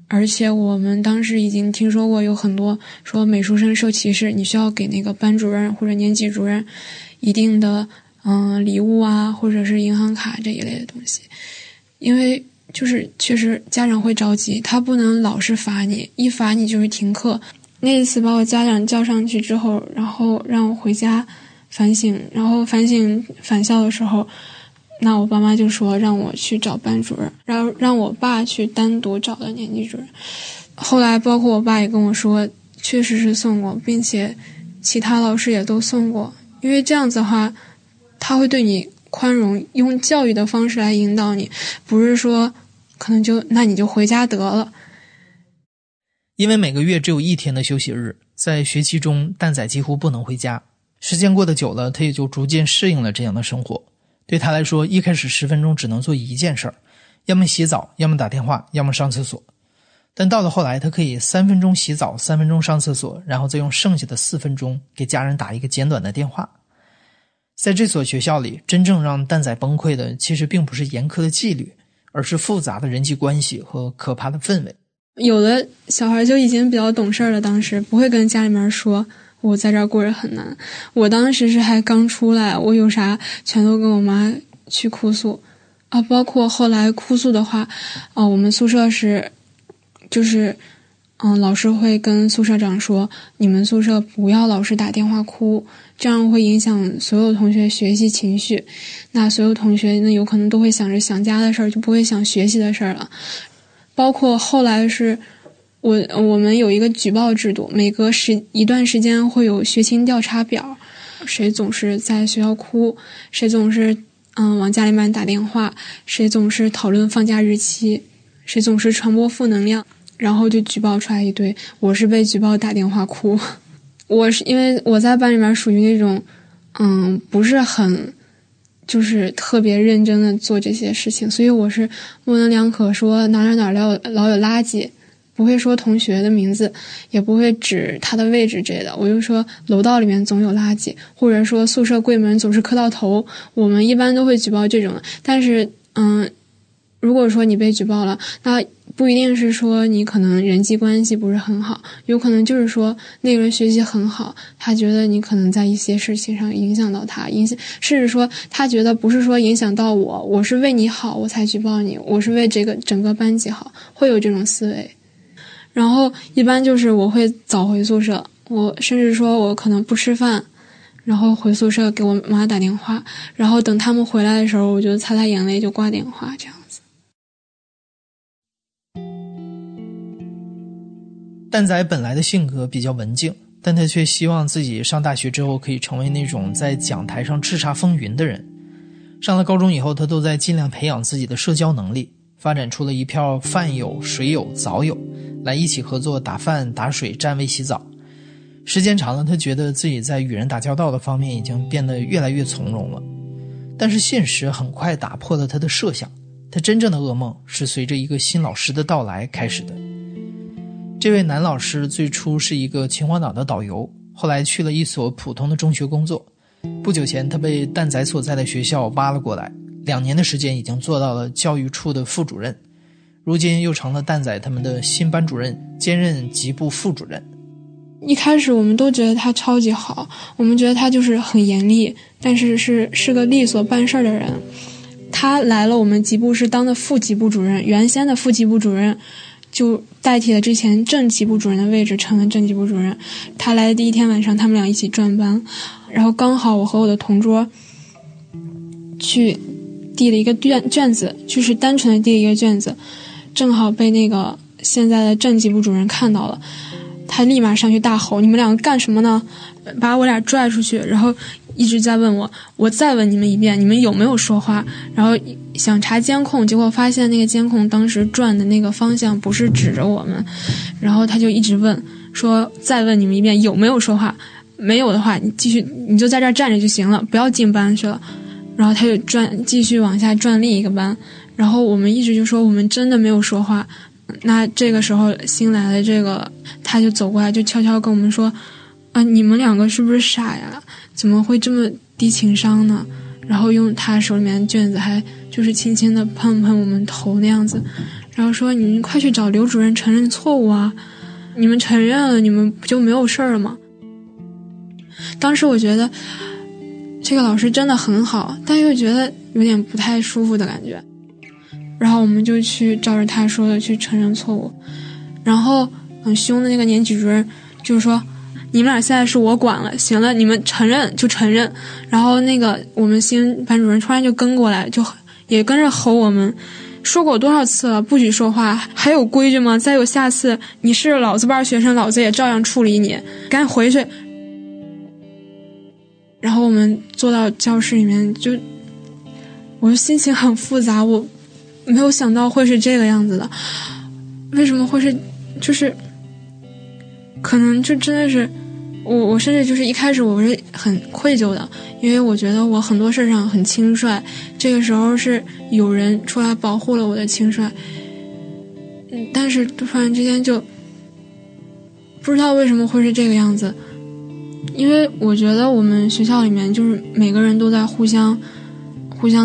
而且我们当时已经听说过有很多说美术生受歧视，你需要给那个班主任或者年级主任一定的礼物啊，或者是银行卡这一类的东西。因为就是确实家长会着急，他不能老是罚你，一罚你就是停课。那一次把我家长叫上去之后，然后让我回家反省，然后反省返校的时候，那我爸妈就说让我去找班主任，然后让我爸去单独找了年级主任。后来包括我爸也跟我说，确实是送过，并且其他老师也都送过，因为这样子的话他会对你宽容，用教育的方式来引导你，不是说可能那你就回家得了。因为每个月只有1天的休息日，在学期中蛋仔几乎不能回家。时间过得久了，他也就逐渐适应了这样的生活。对他来说，一开始10分钟只能做一件事儿，要么洗澡，要么打电话，要么上厕所。但到了后来，他可以3分钟洗澡，3分钟上厕所，然后再用剩下的4分钟给家人打一个简短的电话。在这所学校里，真正让蛋仔崩溃的其实并不是严苛的纪律，而是复杂的人际关系和可怕的氛围。有的小孩就已经比较懂事了，当时不会跟家里面说我在这儿过着很难。我当时是还刚出来，我有啥全都跟我妈去哭诉啊。包括后来哭诉的话啊，我们宿舍是就是老师会跟宿舍长说，你们宿舍不要老是打电话哭，这样会影响所有同学学习情绪。那所有同学那有可能都会想着想家的事儿，就不会想学习的事儿了。包括后来是我们有一个举报制度，每隔一段时间会有学情调查表，谁总是在学校哭，谁总是往家里面打电话，谁总是讨论放假日期，谁总是传播负能量。然后就举报出来一堆，我是被举报打电话哭。我是因为我在班里面属于那种，不是很，就是特别认真的做这些事情，所以我是模棱两可说哪老有垃圾，不会说同学的名字，也不会指他的位置之类的，我就说楼道里面总有垃圾，或者说宿舍柜门总是磕到头，我们一般都会举报这种。但是如果说你被举报了，那不一定是说你可能人际关系不是很好，有可能就是说那个人学习很好，他觉得你可能在一些事情上影响到他，甚至说他觉得不是说影响到我，我是为你好我才举报你，我是为这个整个班级好，会有这种思维。然后一般就是我会早回宿舍，我甚至说我可能不吃饭，然后回宿舍给我妈打电话，然后等他们回来的时候我就擦擦眼泪就挂电话，这样子。蛋仔本来的性格比较文静，但他却希望自己上大学之后可以成为那种在讲台上叱咤风云的人。上了高中以后，他都在尽量培养自己的社交能力，发展出了一票饭友、水友、早友，来一起合作打饭、打水、站位、洗澡。时间长了，他觉得自己在与人打交道的方面已经变得越来越从容了。但是现实很快打破了他的设想，他真正的噩梦是随着一个新老师的到来开始的。这位男老师最初是一个秦皇岛的导游，后来去了一所普通的中学工作。不久前，他被蛋仔所在的学校挖了过来，2年的时间已经做到了教育处的副主任，如今又成了蛋仔他们的新班主任，兼任级部副主任。一开始我们都觉得他超级好，我们觉得他就是很严厉，但是是个利索办事的人。他来了我们级部是当的副级部主任，原先的副级部主任就代替了之前正级部主任的位置，成了正级部主任。他来的第一天晚上，他们俩一起转班，然后刚好我和我的同桌去递了一个卷子，就是单纯的递了一个卷子，正好被那个现在的正级部主任看到了，他立马上去大吼：“你们两个干什么呢？”把我俩拽出去，然后一直在问我，我再问你们一遍，你们有没有说话？然后想查监控，结果发现那个监控当时转的那个方向不是指着我们，然后他就一直问，说再问你们一遍，有没有说话？没有的话，你就在这儿站着就行了，不要进班去了。然后他就继续往下转另一个班，然后我们一直就说我们真的没有说话。那这个时候新来的这个他就走过来，就悄悄跟我们说：“啊，你们两个是不是傻呀？怎么会这么低情商呢？”然后用他手里面的卷子还就是轻轻的碰碰我们头那样子，然后说：“你们快去找刘主任承认错误啊！你们承认了，你们不就没有事儿了吗？”当时我觉得这个老师真的很好，但又觉得有点不太舒服的感觉。然后我们就去照着他说的去承认错误，然后很凶的那个年级主任就说：“你们俩现在是我管了，行了，你们承认就承认。”然后那个我们新班主任突然就跟过来，就也跟着吼我们：“说过多少次了，不许说话，还有规矩吗？再有下次你是老子班学生，老子也照样处理你，赶紧回去。”然后我们坐到教室里面，我心情很复杂，我没有想到会是这个样子的。为什么会是可能就真的是我甚至一开始我是很愧疚的，因为我觉得我很多事上很轻率，这个时候是有人出来保护了我的轻率。但是突然之间就不知道为什么会是这个样子，因为我觉得我们学校里面就是每个人都在互相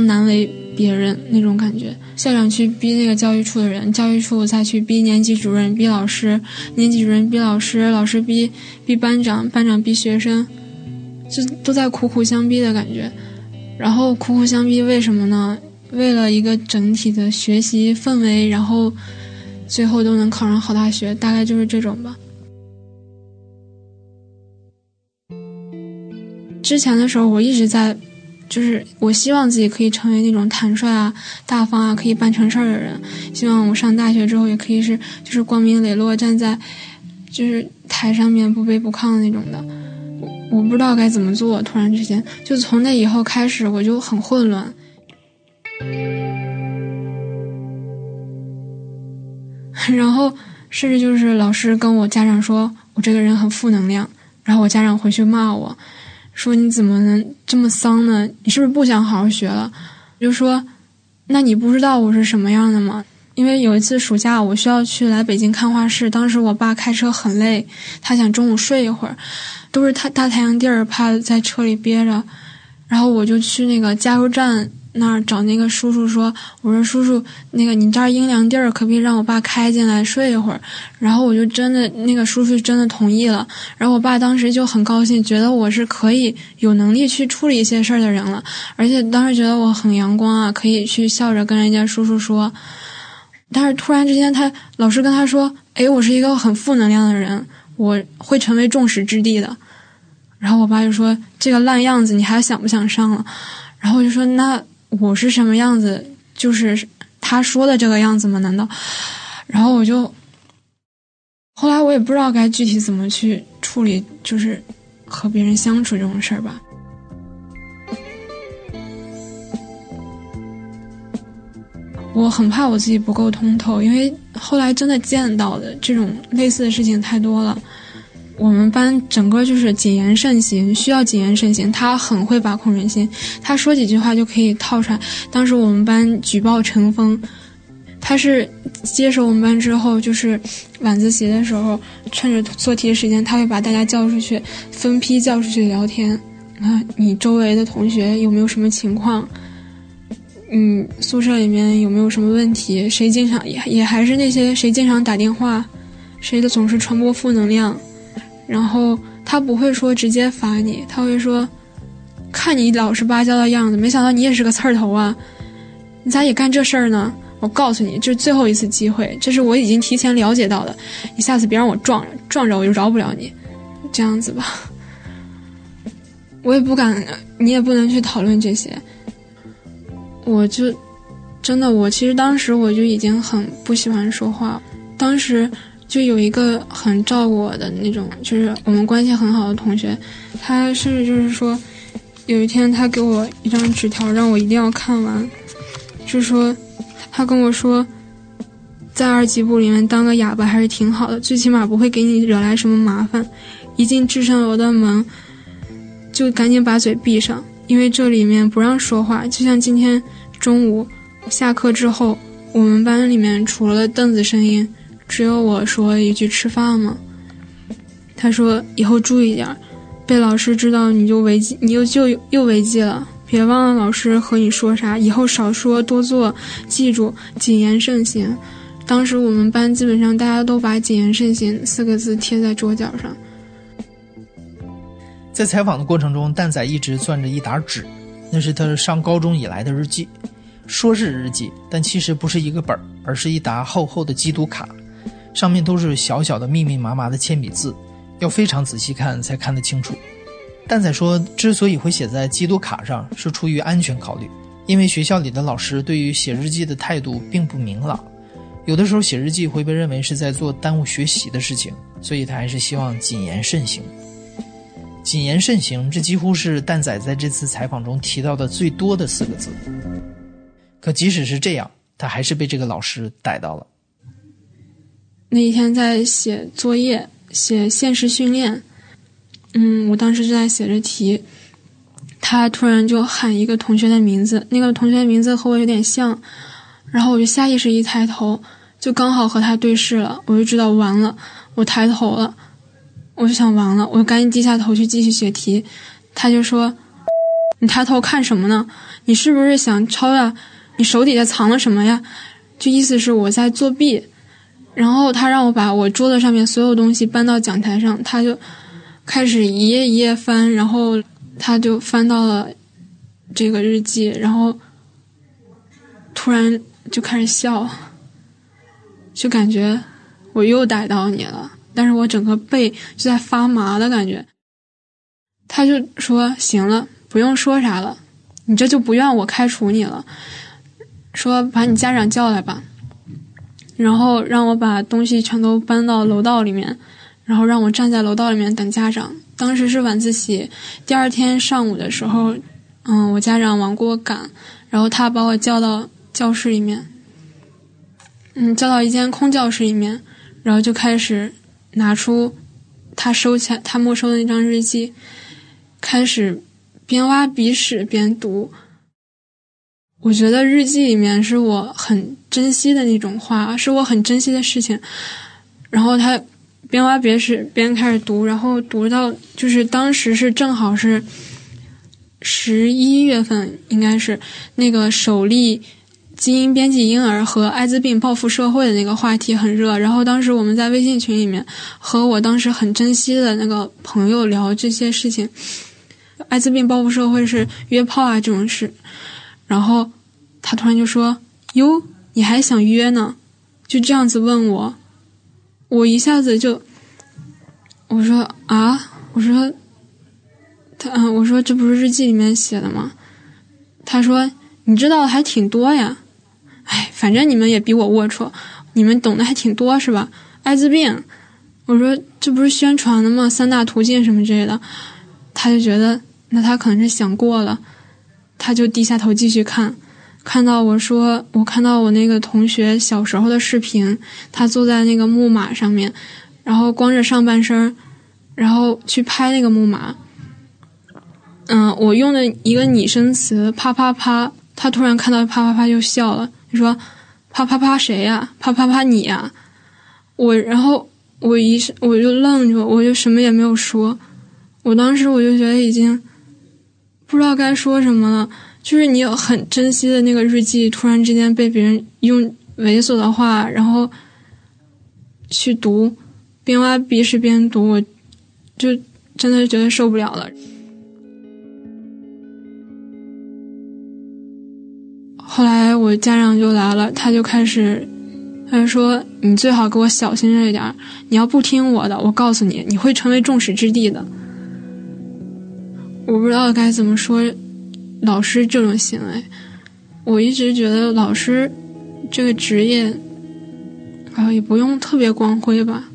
难为别人那种感觉，校长去逼那个教育处的人，教育处再去逼年级主任，逼老师，年级主任逼老师，老师逼班长，班长逼学生，就都在苦苦相逼的感觉。然后苦苦相逼为什么呢？为了一个整体的学习氛围，然后最后都能考上好大学，大概就是这种吧。之前的时候我一直在我希望自己可以成为那种坦率啊、大方啊、可以办成事儿的人，希望我上大学之后也可以是光明磊落，站在台上面不卑不亢的那种的。我不知道该怎么做，突然之间就从那以后开始我就很混乱。然后甚至老师跟我家长说我这个人很负能量，然后我家长回去骂我说：“你怎么能这么丧呢？你是不是不想好好学了？”我就说：“那你不知道我是什么样的吗？”因为有一次暑假我需要来北京看画室，当时我爸开车很累，他想中午睡一会儿，都是大太阳地儿，怕在车里憋着，然后我就去那个加油站那儿找那个叔叔说，我说叔叔，那个你这儿阴凉地儿，可不可以让我爸开进来睡一会儿？然后我就真的，那个叔叔真的同意了。然后我爸当时就很高兴，觉得我是可以有能力去处理一些事儿的人了，而且当时觉得我很阳光啊，可以去笑着跟人家叔叔说。但是突然之间他老师跟他说，诶，我是一个很负能量的人，我会成为众矢之的的。然后我爸就说，这个烂样子你还想不想上了？然后我就说，那我是什么样子，就是他说的这个样子吗？难道？然后我就后来我也不知道该具体怎么去处理，就是和别人相处这种事儿吧。我很怕我自己不够通透，因为后来真的见到的这种类似的事情太多了。我们班整个就是谨言慎行，需要谨言慎行，他很会把控人心，他说几句话就可以套出来。当时我们班举报陈峰，他是接手我们班之后，就是晚自习的时候，趁着做题的时间，他会把大家叫出去，分批叫出去聊天啊，你周围的同学有没有什么情况，宿舍里面有没有什么问题，谁经常也还是那些，谁经常打电话，谁的总是传播负能量。然后他不会说直接罚你，他会说，看你老实巴交的样子，没想到你也是个刺儿头啊，你咋也干这事儿呢？我告诉你，这是最后一次机会，这是我已经提前了解到的，你下次别让我撞着我就饶不了你，这样子吧。我也不敢，你也不能去讨论这些。我就真的，我其实当时我就已经很不喜欢说话，当时就有一个很照顾我的那种，就是我们关系很好的同学，他甚至就是说，有一天他给我一张纸条，让我一定要看完，就说他跟我说，在二级部里面当个哑巴还是挺好的，最起码不会给你惹来什么麻烦。一进智商楼的门，就赶紧把嘴闭上，因为这里面不让说话。就像今天中午下课之后，我们班里面除了凳子声音，只有我说一句吃饭吗？他说以后注意点，被老师知道你就违纪，你又违纪了，别忘了老师和你说啥，以后少说多做，记住谨言慎行。当时我们班基本上大家都把谨言慎行四个字贴在桌角上。在采访的过程中，蛋仔一直攥着一沓纸，那是他上高中以来的日记，说是日记，但其实不是一个本，而是一沓厚厚的缉毒卡，上面都是小小的密密麻麻的铅笔字，要非常仔细看才看得清楚。蛋仔说，之所以会写在缉毒卡上，是出于安全考虑，因为学校里的老师对于写日记的态度并不明朗，有的时候写日记会被认为是在做耽误学习的事情，所以他还是希望谨言慎行。谨言慎行，这几乎是蛋仔在这次采访中提到的最多的四个字。可即使是这样，他还是被这个老师逮到了。那一天在写作业，写限时训练，我当时就在写着题，他突然就喊一个同学的名字，那个同学的名字和我有点像，然后我就下意识一抬头，就刚好和他对视了，我就知道完了，我抬头了，我就想完了，我赶紧低下头去继续写题。他就说，你抬头看什么呢？你是不是想抄啊？你手底下藏了什么呀？就意思是我在作弊。然后他让我把我桌子上面所有东西搬到讲台上，他就开始一页一页翻，然后他就翻到了这个日记，然后突然就开始笑，就感觉我又逮到你了，但是我整个背就在发麻的感觉。他就说，行了，不用说啥了，你这就不怨我开除你了，说把你家长叫来吧，然后让我把东西全都搬到楼道里面，然后让我站在楼道里面等家长。当时是晚自习，第二天上午的时候，我家长往过赶，然后他把我叫到教室里面，叫到一间空教室里面，然后就开始拿出他没收的那张日记，开始边挖鼻屎边读。我觉得日记里面是我很珍惜的那种话，是我很珍惜的事情。然后他边挖鼻屎边开始读，然后读到就是当时是正好是11月份应该是那个首例基因编辑婴儿和艾滋病报复社会的那个话题很热，然后当时我们在微信群里面和我当时很珍惜的那个朋友聊这些事情，艾滋病报复社会是约炮啊这种事，然后他突然就说，哟，你还想约呢？就这样子问我，我一下子就，我说啊，我说他，我说这不是日记里面写的吗？他说你知道的还挺多呀，哎，反正你们也比我龌龊，你们懂的还挺多是吧？艾滋病，我说这不是宣传的吗？3大途径什么之类的，他就觉得那他可能是想过了，他就低下头继续看。看到我说，我看到我那个同学小时候的视频，他坐在那个木马上面，然后光着上半身，然后去拍那个木马。我用的一个拟声词啪啪啪，他突然看到啪啪啪就笑了，你说啪啪啪谁呀？啪啪啪你呀？然后我就愣住，我就什么也没有说。我当时我就觉得已经不知道该说什么了，就是你有很珍惜的那个日记突然之间被别人用猥琐的话然后去读，边挖鼻屎边读，我就真的觉得受不了了。后来我家长就来了，他就说你最好给我小心这一点，你要不听我的，我告诉你，你会成为众矢之的的。我不知道该怎么说老师这种行为，我一直觉得老师这个职业也不用特别光辉吧，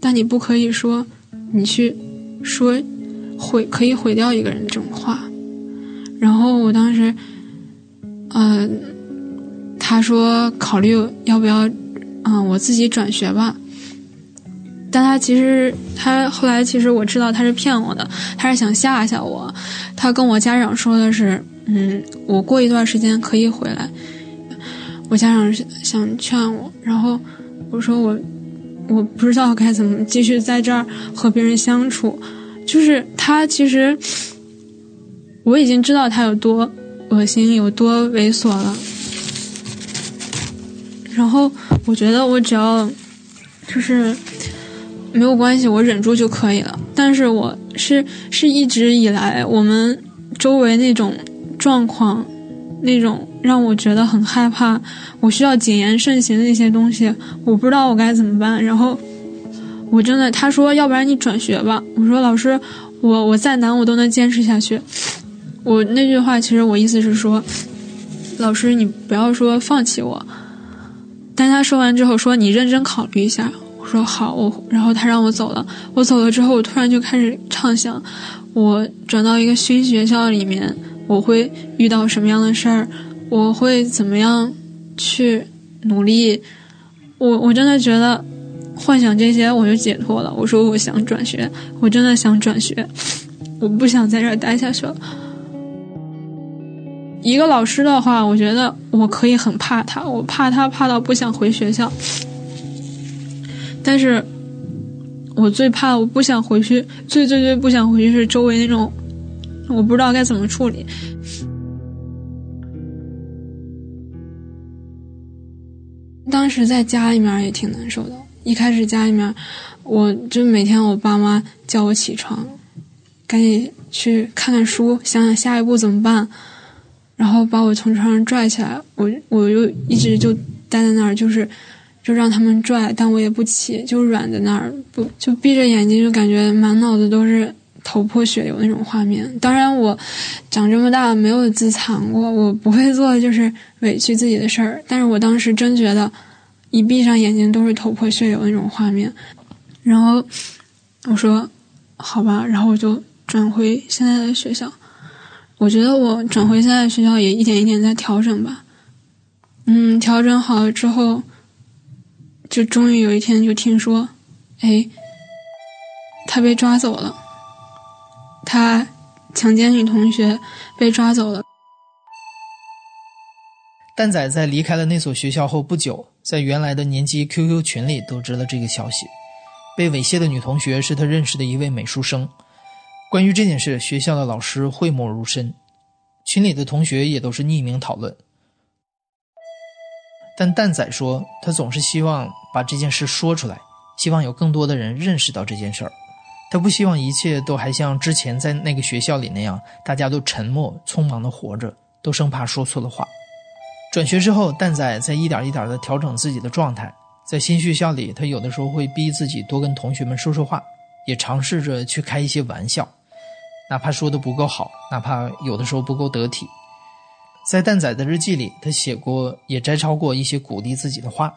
但你不可以说你去说可以毁掉一个人这种话。然后我当时他说考虑要不要我自己转学吧，但他后来其实我知道他是骗我的，他是想吓一吓我。他跟我家长说的是，我过一段时间可以回来。我家长想劝我，然后我说我不知道该怎么继续在这儿和别人相处。就是他其实我已经知道他有多恶心有多猥琐了，然后我觉得我只要就是没有关系，我忍住就可以了。但是我是一直以来我们周围那种状况，那种让我觉得很害怕，我需要谨言慎行的那些东西，我不知道我该怎么办。然后我真的，他说要不然你转学吧，我说老师，我再难我都能坚持下去。我那句话其实我意思是说，老师你不要说放弃我，但他说完之后说你认真考虑一下。我说好，然后他让我走了。我走了之后，我突然就开始畅想，我转到一个新学校里面，我会遇到什么样的事儿，我会怎么样去努力。我真的觉得幻想这些我就解脱了。我说我想转学，我真的想转学，我不想在这儿待下去了。一个老师的话，我觉得我可以很怕他，我怕他怕到不想回学校。但是我最怕我不想回去，最不想回去是周围那种我不知道该怎么处理。当时在家里面也挺难受的，一开始家里面我就每天我爸妈叫我起床赶紧去看看书，想想下一步怎么办，然后把我从床上拽起来，我又一直就待在那儿，就让他们拽，但我也不起，就软在那儿，不就闭着眼睛，就感觉满脑子都是头破血流那种画面。当然，我长这么大没有自残过，我不会做就是委屈自己的事儿。但是我当时真觉得，一闭上眼睛都是头破血流那种画面。然后我说好吧，然后我就转回现在的学校。我觉得我转回现在的学校也一点一点在调整吧。调整好了之后。就终于有一天就听说，他被抓走了，他强奸女同学被抓走了。蛋仔在离开了那所学校后不久，在原来的年级 QQ 群里得知了这个消息。被猥亵的女同学是他认识的一位美术生，关于这件事，学校的老师讳莫如深，群里的同学也都是匿名讨论。但蛋仔说，他总是希望把这件事说出来，希望有更多的人认识到这件事儿。他不希望一切都还像之前在那个学校里那样，大家都沉默匆忙地活着，都生怕说错了话。转学之后，蛋仔在一点一点地调整自己的状态。在新学校里，他有的时候会逼自己多跟同学们说说话，也尝试着去开一些玩笑，哪怕说得不够好，哪怕有的时候不够得体。在蛋仔的日记里，他写过也摘抄过一些鼓励自己的话。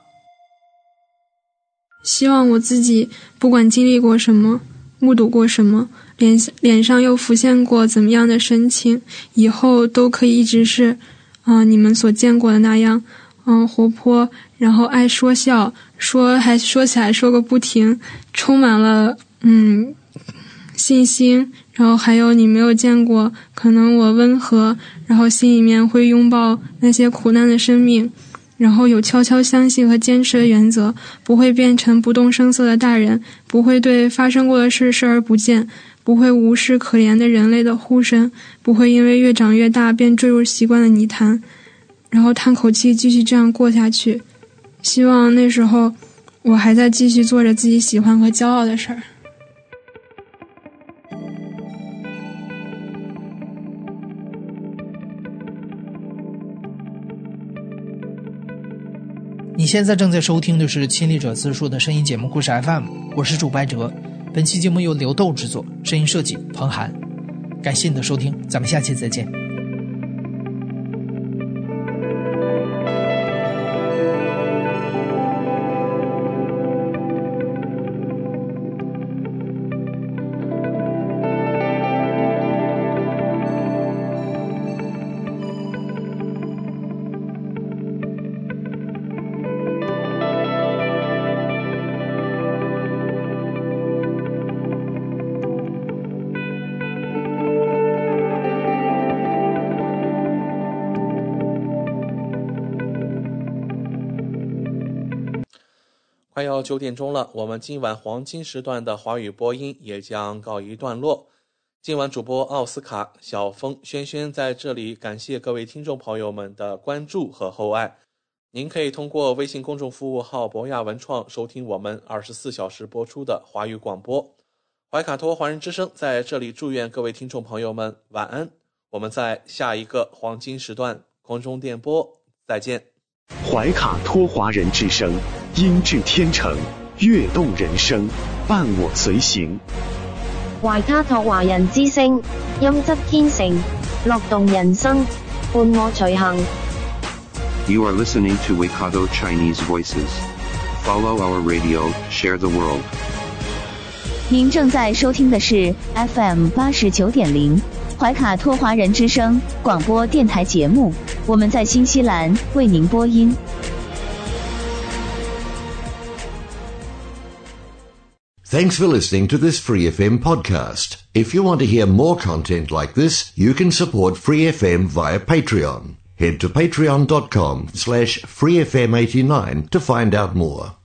希望我自己不管经历过什么，目睹过什么，脸上又浮现过怎么样的神情，以后都可以一直是你们所见过的那样，活泼，然后爱说笑，还说起来说个不停，充满了信心。然后还有你没有见过，可能我温和，然后心里面会拥抱那些苦难的生命，然后有悄悄相信和坚持的原则，不会变成不动声色的大人，不会对发生过的事视而不见，不会无视可怜的人类的呼声，不会因为越长越大便坠入习惯的泥潭，然后叹口气继续这样过下去。希望那时候我还在继续做着自己喜欢和骄傲的事儿。你现在正在收听的是亲历者自述的声音节目故事 FM， 我是主白哲。本期节目由刘豆制作，声音设计彭涵。感谢你的收听，咱们下期再见。快要9点钟了，我们今晚黄金时段的华语播音也将告一段落。今晚主播奥斯卡、小峰、轩轩在这里感谢各位听众朋友们的关注和厚爱。您可以通过微信公众服务号博雅文创收听我们24小时播出的华语广播。怀卡托华人之声在这里祝愿各位听众朋友们晚安，我们在下一个黄金时段空中电波再见。怀卡托华人之声，音质天成，跃动人生，伴我随行。怀卡托华人之声，音质天成，乐动人生，伴我随行。You are listening to Waikato Chinese Voices. Follow our radio, share the world. 您正在收听的是 FM 89.0怀卡托华人之声广播电台节目，我们在新西兰为您播音。Thanks for listening to this Free FM podcast. If you want to hear more content like this, you can support Free FM via Patreon. Head to patreon.com/freefm89 to find out more.